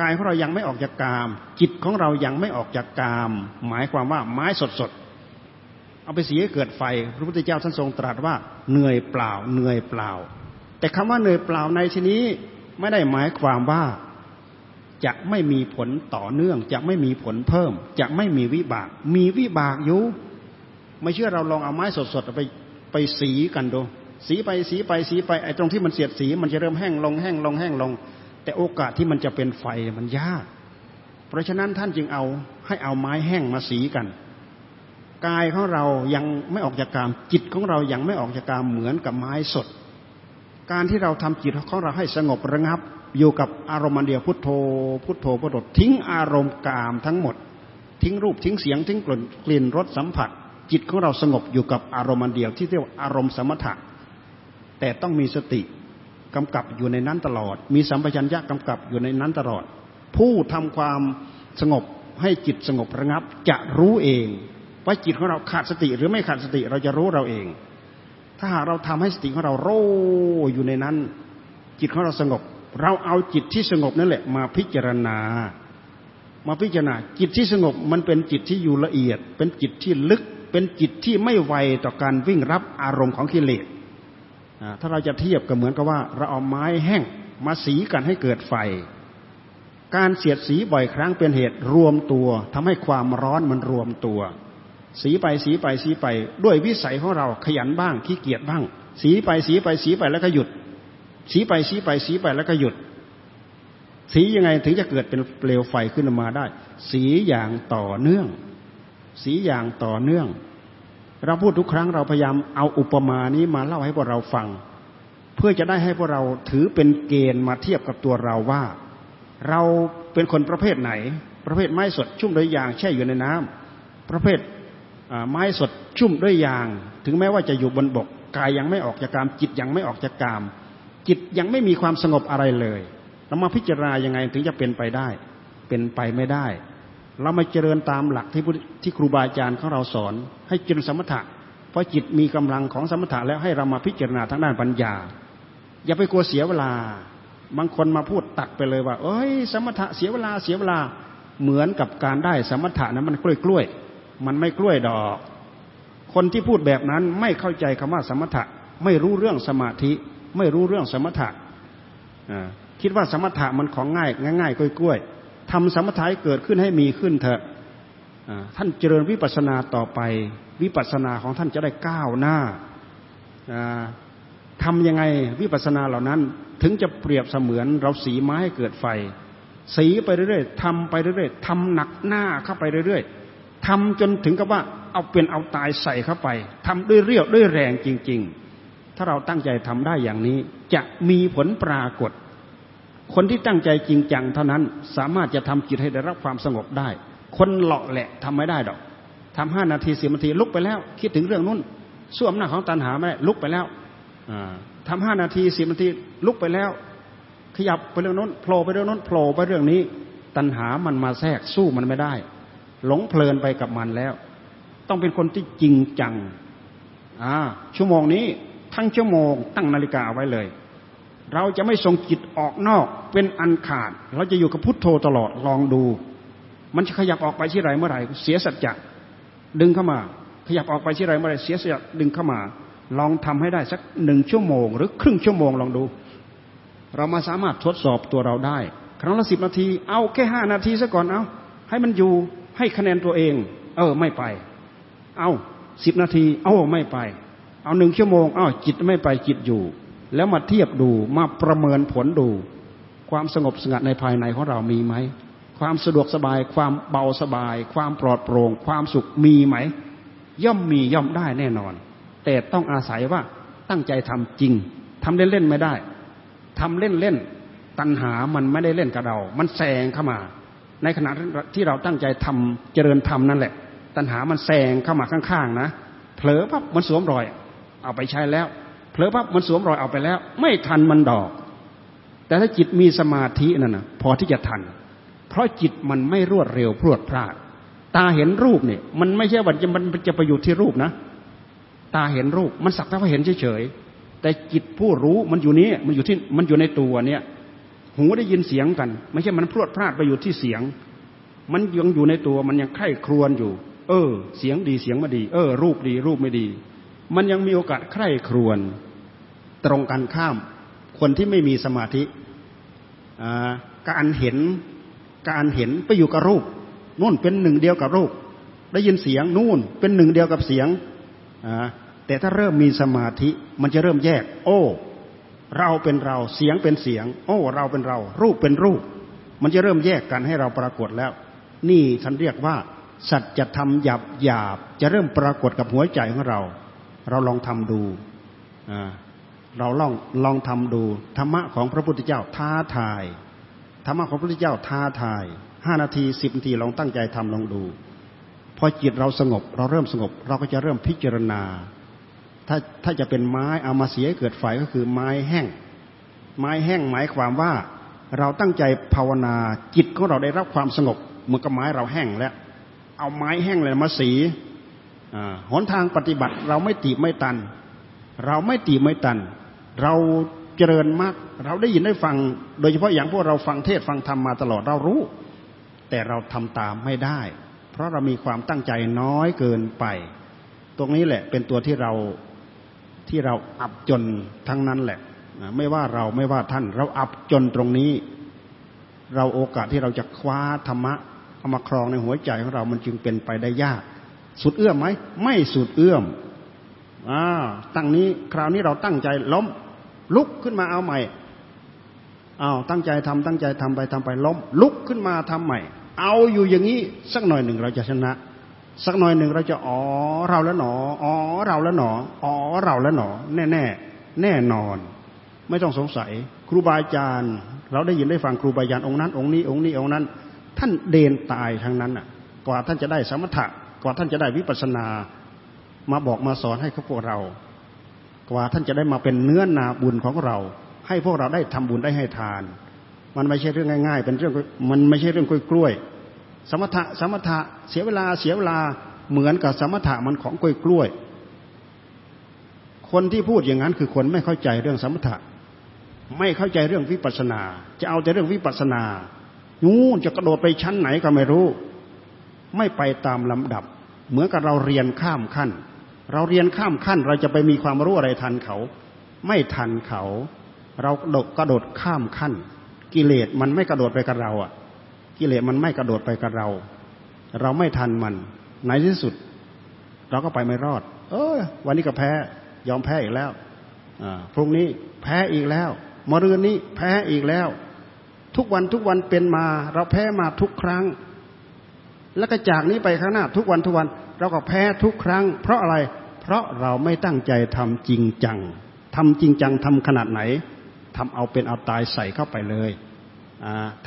กายของเรายังไม่ออกจากกามจิตของเรายังไม่ออกจากกามหมายความว่าไม้สดๆเอาไปสีให้เกิดไฟพระพุทธเจ้าท่านทรงตรัสว่าเหนื่อยเปล่าเหนื่อยเปล่าแต่คำว่าเหนื่อยเปล่าในที่นี้ไม่ได้หมายความว่าจะไม่มีผลต่อเนื่องจะไม่มีผลเพิ่มจะไม่มีวิบากมีวิบากอยู่ไม่เชื่อเราลองเอาไม้สดๆไปไปสีกันดูสีไปสีไปสีไปไอ้ตรงที่มันเสียดสีมันจะเริ่มแห้งลงแห้งลงแห้งลงแต่โอกาสที่มันจะเป็นไฟมันยากเพราะฉะนั้นท่านจึงเอาให้เอาไม้แห้งมาสีกันกายของเรายังไม่ออกจากกามจิตของเรายังไม่ออกจากกามเหมือนกับไม้สดการที่เราทำจิตของเราให้สงบระงับอยู่กับอารมณ์อันเดียวพุทโธพุทโธพุทโธทิ้งอารมณ์กามทั้งหมดทิ้งรูปทิ้งเสียงทิ้งกลิ่นรสสัมผัสจิตของเราสงบอยู่กับอารมณ์อันเดียวที่เรียกว่าอารมณ์สมถะแต่ต้องมีสติกำกับอยู่ในนั้นตลอดมีสัมปชัญญะกำกับอยู่ในนั้นตลอดผู้ทำความสงบให้จิตสงบระงับจะรู้เองว่าจิตของเราขาดสติหรือไม่ขาดสติเราจะรู้เราเองถ้าหากเราทำให้สติของเราโร่อยู่ในนั้นจิตของเราสงบเราเอาจิตที่สงบนั่นแหละมาพิจารณามาพิจารณาจิตที่สงบมันเป็นจิตที่อยู่ละเอียดเป็นจิตที่ลึกเป็นจิตที่ไม่ไวต่อการวิ่งรับอารมณ์ของกิเลสถ้าเราจะเทียบก็เหมือนกับว่าเราเอาไม้แห้งมาสีกันให้เกิดไฟการเสียดสีบ่อยครั้งเป็นเหตุรวมตัวทำให้ความร้อนมันรวมตัวสีไปสีไปสีไปด้วยวิสัยของเราขยันบ้างขี้เกียจบ้างสีไปสีไปสีไปแล้วก็หยุดสีไปสีไปสีไปแล้วก็หยุดสียังไงถึงจะเกิดเป็นเปลวไฟขึ้นมาได้สีอย่างต่อเนื่องสีอย่างต่อเนื่องเราพูดทุกครั้งเราพยายามเอาอุปมานี้มาเล่าให้พวกเราฟังเพื่อจะได้ให้พวกเราถือเป็นเกณฑ์มาเทียบกับตัวเราว่าเราเป็นคนประเภทไหนประเภทไม้สดชุ่มด้วยยางแช่อยู่ในน้ำประเภทไม้สดชุ่มด้วยยางถึงแม้ว่าจะอยู่บนบกกายยังไม่ออกจากกามจิตยังไม่ออกจากกามจิตยังไม่มีความสงบอะไรเลยเรามาพิจารณายังไงถึงจะเป็นไปได้เป็นไปไม่ได้เรามาเจริญตามหลักที่ที่ครูบาอาจารย์ของเราสอนให้เจริญสมถะเพราะจิตมีกำลังของสมถะแล้วให้เรามาพิจารณาทางด้านปัญญาอย่าไปกลัวเสียเวลาบางคนมาพูดตักไปเลยว่าเอ้ยสมถะเสียเวลาเสียเวลาเหมือนกับการได้สมถะนั้นมันกล้วยกล้วยมันไม่กล้วยดอกคนที่พูดแบบนั้นไม่เข้าใจคำว่าสมถะไม่รู้เรื่องสมาธิไม่รู้เรื่องสมถะ คิดว่าสมถะมันของง่ายง่ายๆกล้วยๆทำสมถะเกิดขึ้นให้มีขึ้นเถอะท่านเจริญวิปัสสนาต่อไปวิปัสสนาของท่านจะได้ก้าวหน้าทำยังไงวิปัสสนาเหล่านั้นถึงจะเปรียบเสมือนเราสีไม้ให้เกิดไฟสีไปเรื่อยๆทำไปเรื่อยๆทำหนักหน้าเข้าไปเรื่อยๆทำจนถึงกับว่าเอาเป็นเอาตายใส่เข้าไปทำด้วยเรี่ยวด้วยแรงจริงๆถ้าเราตั้งใจทำได้อย่างนี้จะมีผลปรากฏคนที่ตั้งใจจริงจังเท่านั้นสามารถจะทำจิตให้ได้รับความสงบได้คนหล่อแหละทำไม่ได้ดอกทำห้านาทีสิบนาทีลุกไปแล้วคิดถึงเรื่องนู้นส่วนหน้าของตัณหาไม่ได้ลุกไปแล้วทำห้านาทีสิบนาทีลุกไปแล้วขยับไปเรื่องนู้นโผล่ไปเรื่องนู้นโผล่ไปเรื่องนี้ตัณหามันมาแทรกสู้มันไม่ได้หลงเพลินไปกับมันแล้วต้องเป็นคนที่จริงจังอ่าชั่วโมงนี้ทั้งชั่วโมงตั้งนาฬิกาเอาไว้เลยเราจะไม่ส่งจิตออกนอกเป็นอันขาดเราจะอยู่กับพุทโธตลอดลองดูมันจะขยับออกไปที่ไรเมื่อไหร่เสียสัจจะดึงเข้ามาขยับออกไปที่ไรเมื่อไหร่เสียสัจจะดึงเข้ามาลองทำให้ได้สักหนึ่งชั่วโมงหรือครึ่งชั่วโมงลองดูเรามาสามารถทดสอบตัวเราได้ครั้งละสิบนาทีเอาแค่ห้านาทีซะก่อนเอาให้มันอยู่ให้คะแนนตัวเองเออไม่ไปเอาสิบนาทีเอาไม่ไปเอาหนึ่งชั่วโมงเอาจิตไม่ไปจิตอยู่แล้วมาเทียบดูมาประเมินผลดูความสงบสงัดในภายในของเรามีไหมความสะดวกสบายความเบาสบายความปลอดโปร่งความสุขมีไหมย่อมมีย่อมได้แน่นอนแต่ต้องอาศัยว่าตั้งใจทำจริงทำเล่นๆไม่ได้ทำเล่นๆตัณหามันไม่ได้เล่นกับเรามันแซงเข้ามาในขณะที่เราตั้งใจทำเจริญธรรมนั่นแหละตัณหามันแซงเข้ามาข้างๆนะเผลอปั๊บมันสวมรอยเอาไปใช้แล้วเผลอปั๊บมันสวมรอยเอาไปแล้วไม่ทันมันดอกแต่ถ้าจิตมีสมาธินั่นนะพอที่จะทันเพราะจิตมันไม่รวดเร็วพรวดพราดตาเห็นรูปเนี่ยมันไม่ใช่ว่าจะมันจะไปอยู่ที่รูปนะตาเห็นรูปมันสักแต่ว่าเห็นเฉยๆแต่จิตผู้รู้มันอยู่นี้มันอยู่ที่มันอยู่ในตัวเนี่ยหูได้ยินเสียงกันไม่ใช่มันพรวดพราดไปอยู่ที่เสียงมันยังอยู่ในตัวมันยังไข้ครวญอยู่เออเสียงดีเสียงไม่ดีเออรูปดีรูปไม่ดีมันยังมีโอกาสไข้ครวญตรงกันข้ามคนที่ไม่มีสมาธิอ่าการเห็นการเห็นไปอยู่กับรูปนู่นเป็นหนึ่งเดียวกับรูปได้ยินเสียงนู่นเป็นหนึ่งเดียวกับเสียงแต่ถ้าเริ่มมีสมาธิมันจะเริ่มแยกโอ้เราเป็นเราเสียงเป็นเสียงโอ้เราเป็นเรารูปเป็นรูปมันจะเริ่มแยกกันให้เราปรากฏแล้วนี่ท่านเรียกว่าสัจธรรมหยาบหยาบจะเริ่มปรากฏกับหัวใจของเราเราลองทำดูเราลองลองทำดูธรรมะของพระพุทธเจ้าท้าทายธรรมะของพระพุทธเจ้าท้าทายห้านาทีสิบนาทีลองตั้งใจทำลองดูพอจิตเราสงบเราเริ่มสงบเราก็จะเริ่มพิจารณาถ้าถ้าจะเป็นไม้เอามาเสียเกิดไฟก็คือไม้แห้งไม้แห้งหมายความว่าเราตั้งใจภาวนาจิตของเราได้รับความสงบเหมือนกับไม้เราแห้งแล้วเอาไม้แห้งเลยมาสีอ่าหนทางปฏิบัติเราไม่ตีไม่ตันเราไม่ตีไม่ตันเราเจริญมากเราได้ยินได้ฟังโดยเฉพาะอย่างพวกเราฟังเทศฟังธรรมมาตลอดเรารู้แต่เราทำตามไม่ได้เพราะเรามีความตั้งใจน้อยเกินไปตรงนี้แหละเป็นตัวที่เราที่เราอับจนทั้งนั้นแหละไม่ว่าเราไม่ว่าท่านเราอับจนตรงนี้เราโอกาสที่เราจะคว้าธรรมะเอามาครองในหัวใจของเรามันจึงเป็นไปได้ยากสุดเอื้อมไหมไม่สุดเอื้อมอ่าตั้งนี้คราวนี้เราตั้งใจล้มลุกขึ้นมาเอาใหม่เอาตั้งใจทำตั้งใจทำไปทำไปล้มลุกขึ้นมาทำใหม่เอาอยู่อย่างนี้สักหน่อยหนึ่งเราจะชนะสักหน่อยหนึ่งเราจะอ๋อเราแล้วหนออ๋อเราแล้วหนออ๋อเราแล้วหนอแน่แน่แน่นอนไม่ต้องสงสัยครูบาอาจารย์เราได้ยินได้ฟังครูบาอาจารย์องค์นั้นองค์นี้องค์นี้องค์นั้นท่านเดินตายทางนั้นอ่ะกว่าท่านจะได้สมถะกว่าท่านจะได้วิปัสสนามาบอกมาสอนให้พวกเรากว่าท่านจะได้มาเป็นเนื้อนาบุญของเราให้พวกเราได้ทำบุญได้ให้ทานมันไม่ใช่เรื่องง่ายๆเป็นเรื่องมันไม่ใช่เรื่องกล้วยๆสมถะสมถะเสียเวลาเสียเวลาเหมือนกับสมถะมันของกล้วยๆคนที่พูดอย่างนั้นคือคนไม่เข้าใจเรื่องสมถะไม่เข้าใจเรื่องวิปัสสนาจะเอาแต่เรื่องวิปัสสนานู้นจะกระโดดไปชั้นไหนก็ไม่รู้ไม่ไปตามลำดับเหมือนกับเราเรียนข้ามขั้นเราเรียนข้ามขั้นเราจะไปมีความรู้อะไรทันเขาไม่ทันเขาเรากระโดดข้ามขั้น กิเลสมันไม่กระโดดไปกับเราอ่ะกิเลสมันไม่กระโดดไปกับเราเราไม่ทันมันในที่สุดเราก็ไปไม่รอดเออวันนี้ก็แพ้ยอมแพ้อีกแล้วอ่าพรุ่งนี้แพ้อีกแล้วมะรืนนี้แพ้อีกแล้วทุกวันทุกวันเป็นมาเราแพ้มาทุกครั้งแล้วก็จากนี้ไปข้างหน้าทุกวันทุกวันเราก็แพ้ทุกครั้งเพราะอะไรเพราะเราไม่ตั้งใจทำจริงจังทำจริงจังทำขนาดไหนทำเอาเป็นเอาตายใส่เข้าไปเลย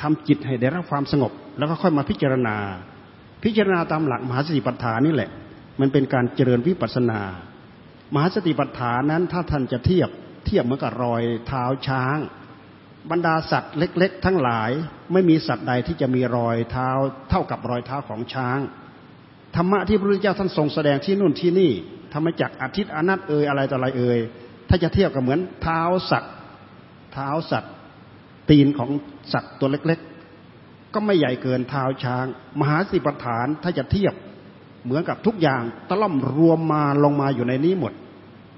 ทำจิตให้ได้รับความสงบแล้วก็ค่อยมาพิจารณาพิจารณาตามหลักมหาสติปัฏฐานนี่แหละมันเป็นการเจริญวิปัสสนามหาสติปัฏฐานนั้นถ้าท่านจะเทียบเทียบเหมือนกับรอยเท้าช้างบรรดาสัตว์เล็กๆทั้งหลายไม่มีสัตว์ใดที่จะมีรอยเท้าเท่ากับรอยเท้าของช้างธรรมะที่พระพุทธเจ้าท่านทรงแสดงที่นู่นที่นี่ธรรมจักรอาทิตย์อนัตเอ่ยอะไรต่ออะไรเอ่ยถ้าจะเทียบกับเหมือนเท้าสัตว์เท้าสัตว์ตีนของสัตว์ตัวเล็กๆก็ไม่ใหญ่เกินเท้าช้างมหาสติปัฏฐานถ้าจะเทียบเหมือนกับทุกอย่างตะล่อมรวมมาลงมาอยู่ในนี้หมด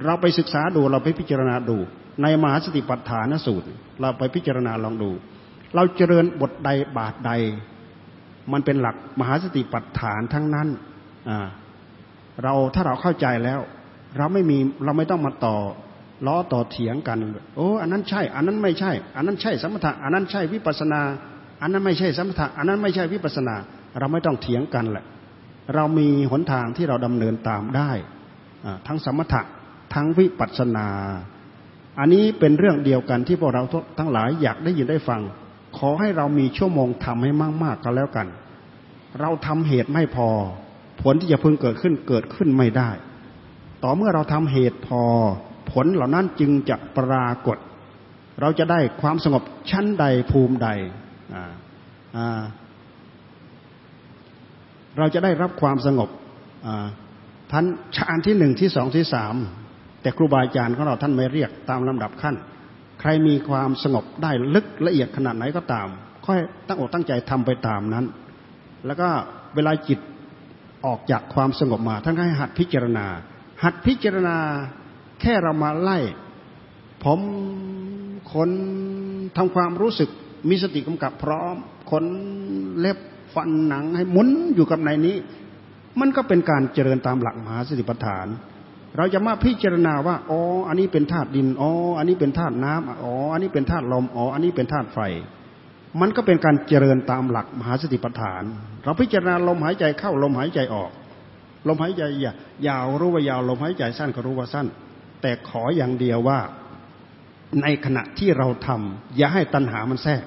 เราไปศึกษาดูเราไปพิจารณาดูในมหาสติปัฏฐานสูตรเราไปพิจารณาลองดูเราเจริญบทใดบาทใดมันเป็นหลักมหาสติปัฏฐานทั้งนั้นอ่าเราถ้าเราเข้าใจแล้วเราไม่มีเราไม่ต้องมาต่อล้อต่อเถียงกันโอ้อันนั้นใช่อันนั้นไม่ใช่อันนั้นใช่สมถะอันนั้นใช่วิปัสสนาอันนั้นไม่ใช่สมถะอันนั้นไม่ใช่วิปัสสนาเราไม่ต้องเถียงกันแหละเรามีหนทางที่เราดำเนินตามได้ทั้งสมถะทั้งวิปัสสนาอันนี้เป็นเรื่องเดียวกันที่พวกเราทั้งหลายอยากได้ยินได้ฟังขอให้เรามีชั่วโมงทำให้มากๆก็แล้วกันเราทำเหตุไม่พอผลที่จะพึงเกิดขึ้นเกิดขึ้นไม่ได้ต่อเมื่อเราทำเหตุพอผลเหล่านั้นจึงจะปรากฏเราจะได้ความสงบชั้นใดภูมิใดเราจะได้รับความสงบท่านชั้นที่หนึ่งที่สองที่สามแต่ครูบาอาจารย์ของเราท่านไม่เรียกตามลำดับขั้นใครมีความสงบได้ลึกละเอียดขนาดไหนก็ตามค่อยตั้งอกตั้งใจทำไปตามนั้นแล้วก็เวลาจิตออกจากความสงบมาท่านให้หัดพิจารณาหัดพิจารณาแค่เรามาไล่ผมคนทำความรู้สึกมีสติกำกับพร้อมขนเล็บฟันหนังให้หมุนอยู่กับในนี้มันก็เป็นการเจริญตามหลักมหาสติปัฏฐานเราจะมาพิจารณาว่าอ๋ออันนี้เป็นธาตุดินอ๋ออันนี้เป็นธาตุน้ำอ๋ออันนี้เป็นธาตุลมอ๋ออันนี้เป็นธาตุไฟมันก็เป็นการเจริญตามหลักมหาสติปัฏฐานเราพิจารณาลมหายใจเข้าลมหายใจออกลมหายใจยาวรู้ว่ายาวลมหายใจสั้นก็รู้ว่าสั้นแต่ขออย่างเดียวว่าในขณะที่เราทำอย่าให้ตัณหามันแทรก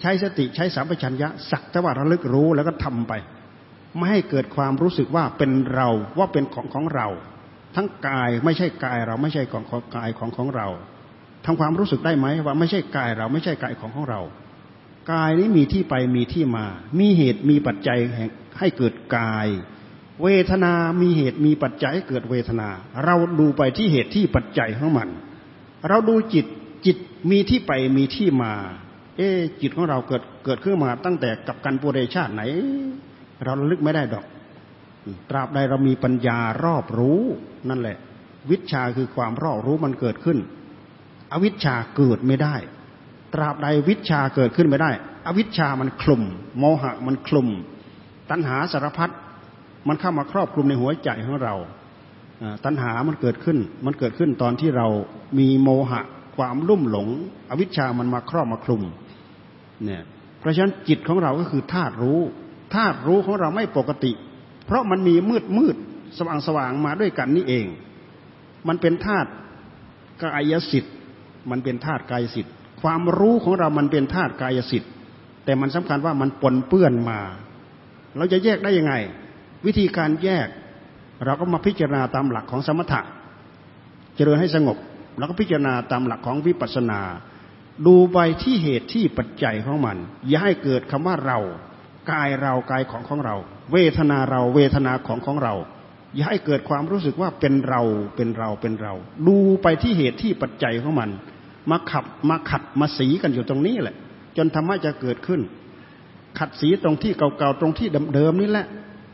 ใช้สติใช้สัมปชัญญะสักแต่ว่าระลึกรู้แล้วก็ทำไปไม่ให้เกิดความรู้สึกว่าเป็นเราว่าเป็นของของเราทั้งกายไม่ใช่กายเราไม่ใช่ของของกายของของเราทำความรู้สึกได้ไหมว่าไม่ใช่กายเราไม่ใช่กายของของเรากายนี้มีที่ไปมีที่มามีเหตุมีปัจจัยให้เกิดกายเวทนามีเหตุมีปัจจัยให้เกิดเวทนาเราดูไปที่เหตุที่ปัจจัยของมันเราดูจิตจิตมีที่ไปมีที่มาเอ๊ะจิตของเราเกิดเกิดขึ้นมาตั้งแต่กับกันปุเรชาติไหนเราระลึกไม่ได้ดอกตราบใดเรามีปัญญารอบรู้นั่นแหละวิชชาคือความรอบรู้มันเกิดขึ้นอวิชชาเกิดไม่ได้ตราบใดวิชชาเกิดขึ้นไม่ได้อวิชชามันคลุมโมหะมันคลุมตัณหาสารพัดมันเข้ามาครอบคลุมในหัวใจของเราตัณหามันเกิดขึ้นมันเกิดขึ้นตอนที่เรามีโมหะความลุ่มหลงอวิชชามันมาครอบมาคลุมเนี่ยเพราะฉะนั้นจิตของเราก็คือธาตุรู้ธาตุรู้ของเราไม่ปกติเพราะมันมีมืดมืดสว่างสว่างมาด้วยกันนี่เองมันเป็นธาตุกายสิทธิ์มันเป็นธาตุกายสิทธิ์ความรู้ของเรามันเป็นธาตุกายสิทธิ์แต่มันสำคัญว่ามันปนเปื้อนมาเราจะแยกได้ยังไงวิธีการแยกเราก็มาพิจารณาตามหลักของสมถะเจริญให้สงบแล้วก็พิจารณาตามหลักของวิปัสสนาดูไปที่เหตุที่ปัจจัยของมันอย่าให้เกิดคำว่าเรากายเรากายของของเราเวทนาเราเวทนาของของเราอย่าให้เกิดความรู้สึกว่าเป็นเราเป็นเราเป็นเราดูไปที่เหตุที่ปัจจัยของมันมาขับมาขัดมาสีกันอยู่ตรงนี้แหละจนธรรมะจะเกิดขึ้นขัดสีตรงที่เก่าๆตรงที่เดิมๆนี่แหละ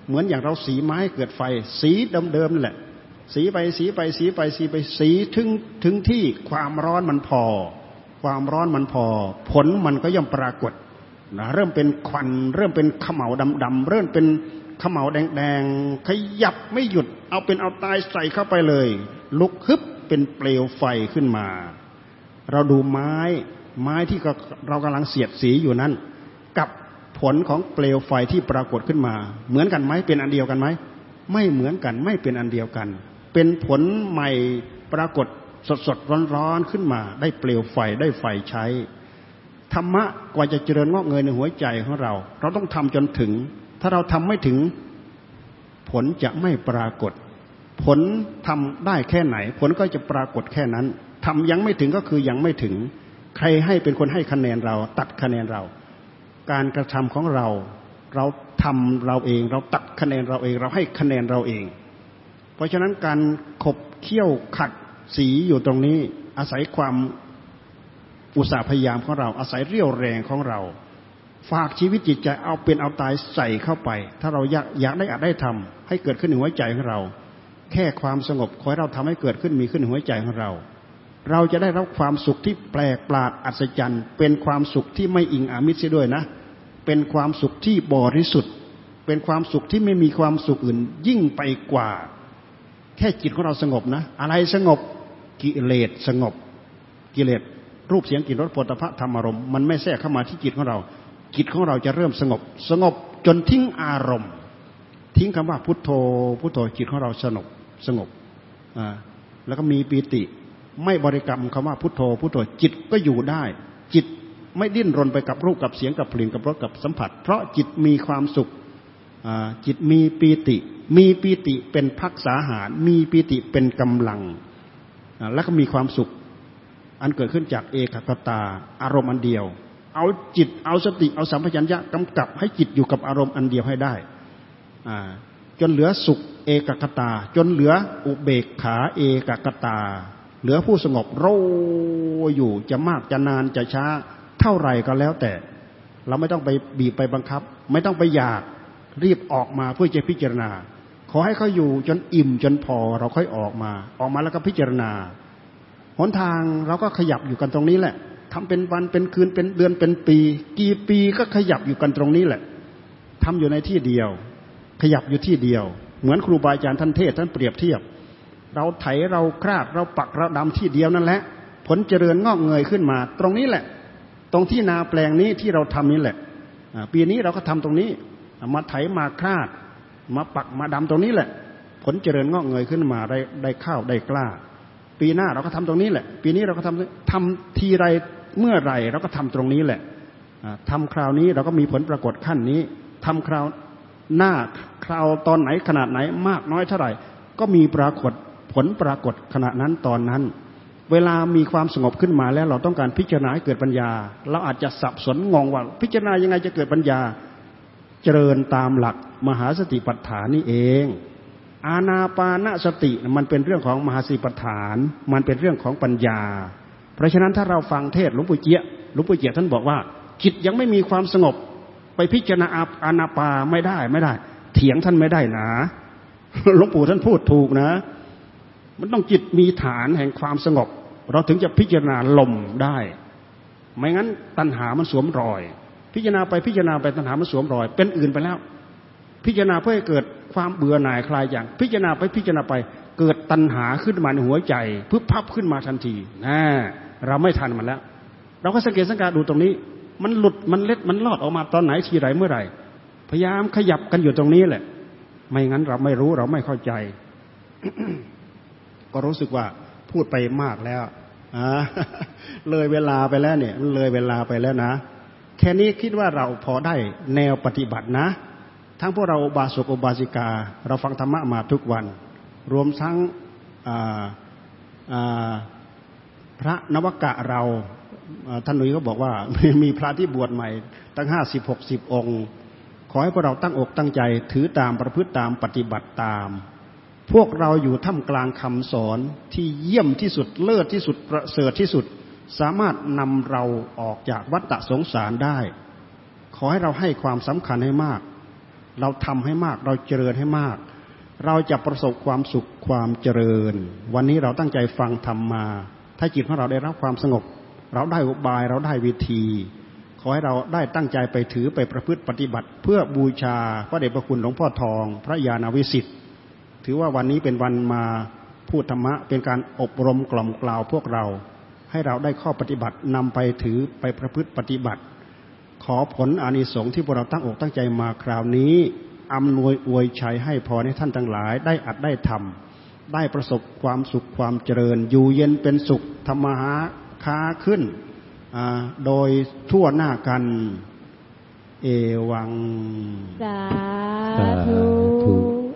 เหมือนอย่างเราสีไม้เกิดไฟสีเดิมๆนี่แหละสีไปสีไปสีไปสีไปสีถึงถึงที่ความร้อนมันพอ ความร้อนมันพอผลมันก็ย่อมปรากฏนะเริ่มเป็นควันเริ่มเป็นเขม่าดำๆเริ่มเป็นเขม่าแดงๆขยับไม่หยุดเอาเป็นเอาตายใส่เข้าไปเลยลุกฮึบเป็นเปลวไฟขึ้นมาเราดูไม้ไม้ที่เรากำลังเสียดสีอยู่นั้นกับผลของเปลวไฟที่ปรากฏขึ้นมาเหมือนกันไหมเป็นอันเดียวกันไหมไม่เหมือนกันไม่เป็นอันเดียวกันเป็นผลใหม่ปรากฏสดๆร้อนๆขึ้นมาได้เปลวไฟได้ไฟใช้ธรรมะกว่าจะเจริญงอกเงยในหัวใจของเราเราต้องทำจนถึงถ้าเราทำไม่ถึงผลจะไม่ปรากฏผลทำได้แค่ไหนผลก็จะปรากฏแค่นั้นทำยังไม่ถึงก็คือยังไม่ถึงใครให้เป็นคนให้คะแนนเราตัดคะแนนเราการกระทำของเราเราทำเราเองเราตัดคะแนนเราเองเราให้คะแนนเราเองเพราะฉะนั้นการขบเคี้ยวขัดสีอยู่ตรงนี้อาศัยความอุตสาห์พยายามของเราอาศัยเรี่ยวแรงของเราฝากชีวิตจิตใจเอาเป็นเอาตายใส่เข้าไปถ้าเราอยากอยากได้อาจได้ทำให้เกิดขึ้นในหัวใจของเราแค่ความสงบขอให้เราทำให้เกิดขึ้นมีขึ้นในหัวใจของเราเราจะได้รับความสุขที่แปลกประหลาดอัศจรรย์เป็นความสุขที่ไม่อิงอามิตรเสียด้วยนะเป็นความสุขที่บริสุทธิ์เป็นความสุขที่ไม่มีความสุขอื่นยิ่งไปกว่าแค่จิตของเราสงบนะอะไรสงบกิเลสสงบกิเลสรูปเสียงกลิ่นรสโผฏฐัพพะธรรมารมณ์มันไม่แทรกเข้ามาที่จิตของเราจิตของเราจะเริ่มสงบสงบจนทิ้งอารมณ์ทิ้งคำว่าพุทโธพุทโธจิตของเราสงบสงบอ่าแล้วก็มีปีติไม่บริกรรมคำว่าพุทโธพุทโธจิตก็อยู่ได้จิตไม่ดิ้นรนไปกับรูปกับเสียงกับกลิ่นกับรสกับสัมผัสเพราะจิตมีความสุขอ่าจิตมีปีติมีปีติเป็นภักษาหารมีปีติเป็นกำลังอ่าแล้วก็มีความสุขอันเกิดขึ้นจากเอกคตาอารมณ์อันเดียวเอาจิตเอาสติเอาสัมปชัญญะกำกับให้จิตอยู่กับอารมณ์อันเดียวให้ได้อ่าจนเหลือสุขเอกคตาจนเหลืออุเบกขาเอกคตาเหลือผู้สงบโรยอยู่จะมากจะนานจะช้าเท่าไหร่ก็แล้วแต่เราไม่ต้องไปบีบไปบังคับไม่ต้องไปอยากรีบออกมาเพื่อจะพิจารณาขอให้เขาอยู่จนอิ่มจนพอเราค่อยออกมาออกมาแล้วก็พิจารณาหนทางเราก็ขยับอยู่กันตรงนี้แหละทำเป็นวันเป็นคืนเป็นเดือนเป็นปีกี่ปีก็ขยับอยู่กันตรงนี้แหละทำอยู่ในที่เดียวขยับอยู่ที่เดียวเหมือนครูบาอาจารย์ท่านเทศท่านเปรียบเทียบเราไถเราคราดเราปักเราดำที่เดียวนั่นแหละผลเจริญงอกเงยขึ้นมาตรงนี้แหละตรงที่นาแปลงนี้ที่เราทำนี่แหละปีนี้เราก็ทำตรงนี้มาไถมาคราดมาปักมาดำตรงนี้แหละผลเจริญงอกเงยขึ้นมาได้ได้ข้าวได้กล้าปีหน้าเราก็ทำตรงนี้แหละปีนี้เราก็ทำทำทีไรเมื่อไรเราก็ทำตรงนี้แหละทำคราวนี้เราก็มีผลปรากฏขั้นนี้ทำคราวหน้าคราวตอนไหนขนาดไหนมากน้อยเท่าไหร่ก็มีปรากฏผลปรากฏขณะนั้นตอนนั้นเวลามีความสงบขึ้นมาแล้วเราต้องการพิจารณาให้เกิดปัญญาเราอาจจะสับสนงงว่าพิจารณายังไงจะเกิดปัญญาเจริญตามหลักมหาสติปัฏฐานนี่เองอานาปานสติมันเป็นเรื่องของมหาสติปัฏฐานมันเป็นเรื่องของปัญญาเพราะฉะนั้นถ้าเราฟังเทศหลวงปู่เจี๊ยหลวงปู่เจี๊ยท่านบอกว่าจิตยังไม่มีความสงบไปพิจารณาอานาปาไม่ได้ไม่ได้เถียงท่านไม่ได้นะหลวงปู่ท่านพูดถูกนะมันต้องจิตมีฐานแห่งความสงบเราถึงจะพิจารณาลมได้ไม่งั้นตัณหามันสวมรอยพิจารณาไปพิจารณาไปตัณหามันสวมรอยเป็นอื่นไปแล้วพิจารณาเพื่อให้เกิดความเบื่อหน่ายคลายอย่างพิจารณาไปพิจารณาไปเกิดตัณหาขึ้นมาในหัวใจพึบพับขึ้นมาทันทีน่าเราไม่ทันมันแล้วเราก็สังเกตสังการดูตรงนี้มันหลุดมันเล็ดมันลอดออกมาตอนไหนทีไรเมื่อไหร่พยายามขยับกันอยู่ตรงนี้แหละไม่งั้นเราไม่รู้เราไม่เข้าใจ ก็รู้สึกว่าพูดไปมากแล้วเลยเวลาไปแล้วเนี่ยมันเลยเวลาไปแล้วนะแค่นี้คิดว่าเราพอได้แนวปฏิบัตินะทั้งพวกเราอุบาสกอุบาสิกาเราฟังธรรมะมาทุกวันรวมทั้งพระนวกะเราท่านหนุ่ยก็บอกว่ามีพระที่บวชใหม่ตั้งห้าสิบหกสิบองค์ขอให้พวกเราตั้งอกตั้งใจถือตามประพฤติตามปฏิบัติตามพวกเราอยู่ท่ามกลางคำสอนที่เยี่ยมที่สุดเลิศที่สุดประเสริฐที่สุดสามารถนำเราออกจากวัฏสงสารได้ขอให้เราให้ความสำคัญให้มากเราทำให้มากเราเจริญให้มากเราจะประสบความสุขความเจริญวันนี้เราตั้งใจฟังธรรมมาถ้าจิตของเราได้รับความสงบ เราได้อุบายเราได้วิธีขอให้เราได้ตั้งใจไปถือไปประพฤติปฏิบัติเพื่อบูชาพระเดชพระคุณหลวงพ่อทองพระญาณวิสิทธิ์ถือว่าวันนี้เป็นวันมาพูดธรรมะเป็นการอบรมกล่อมกล่าวพวกเราให้เราได้ข้อปฏิบัตินำไปถือไปประพฤติปฏิบัติขอผลอานิสงส์ที่พวกเราตั้งอกตั้งใจมาคราวนี้อำนวยอวยชัยให้พอให้ท่านทั้งหลายได้อัดได้ทำได้ประสบความสุขความเจริญอยู่เย็นเป็นสุขธรรมะค้าขึ้นโดยทั่วหน้ากันเอวังสาธุ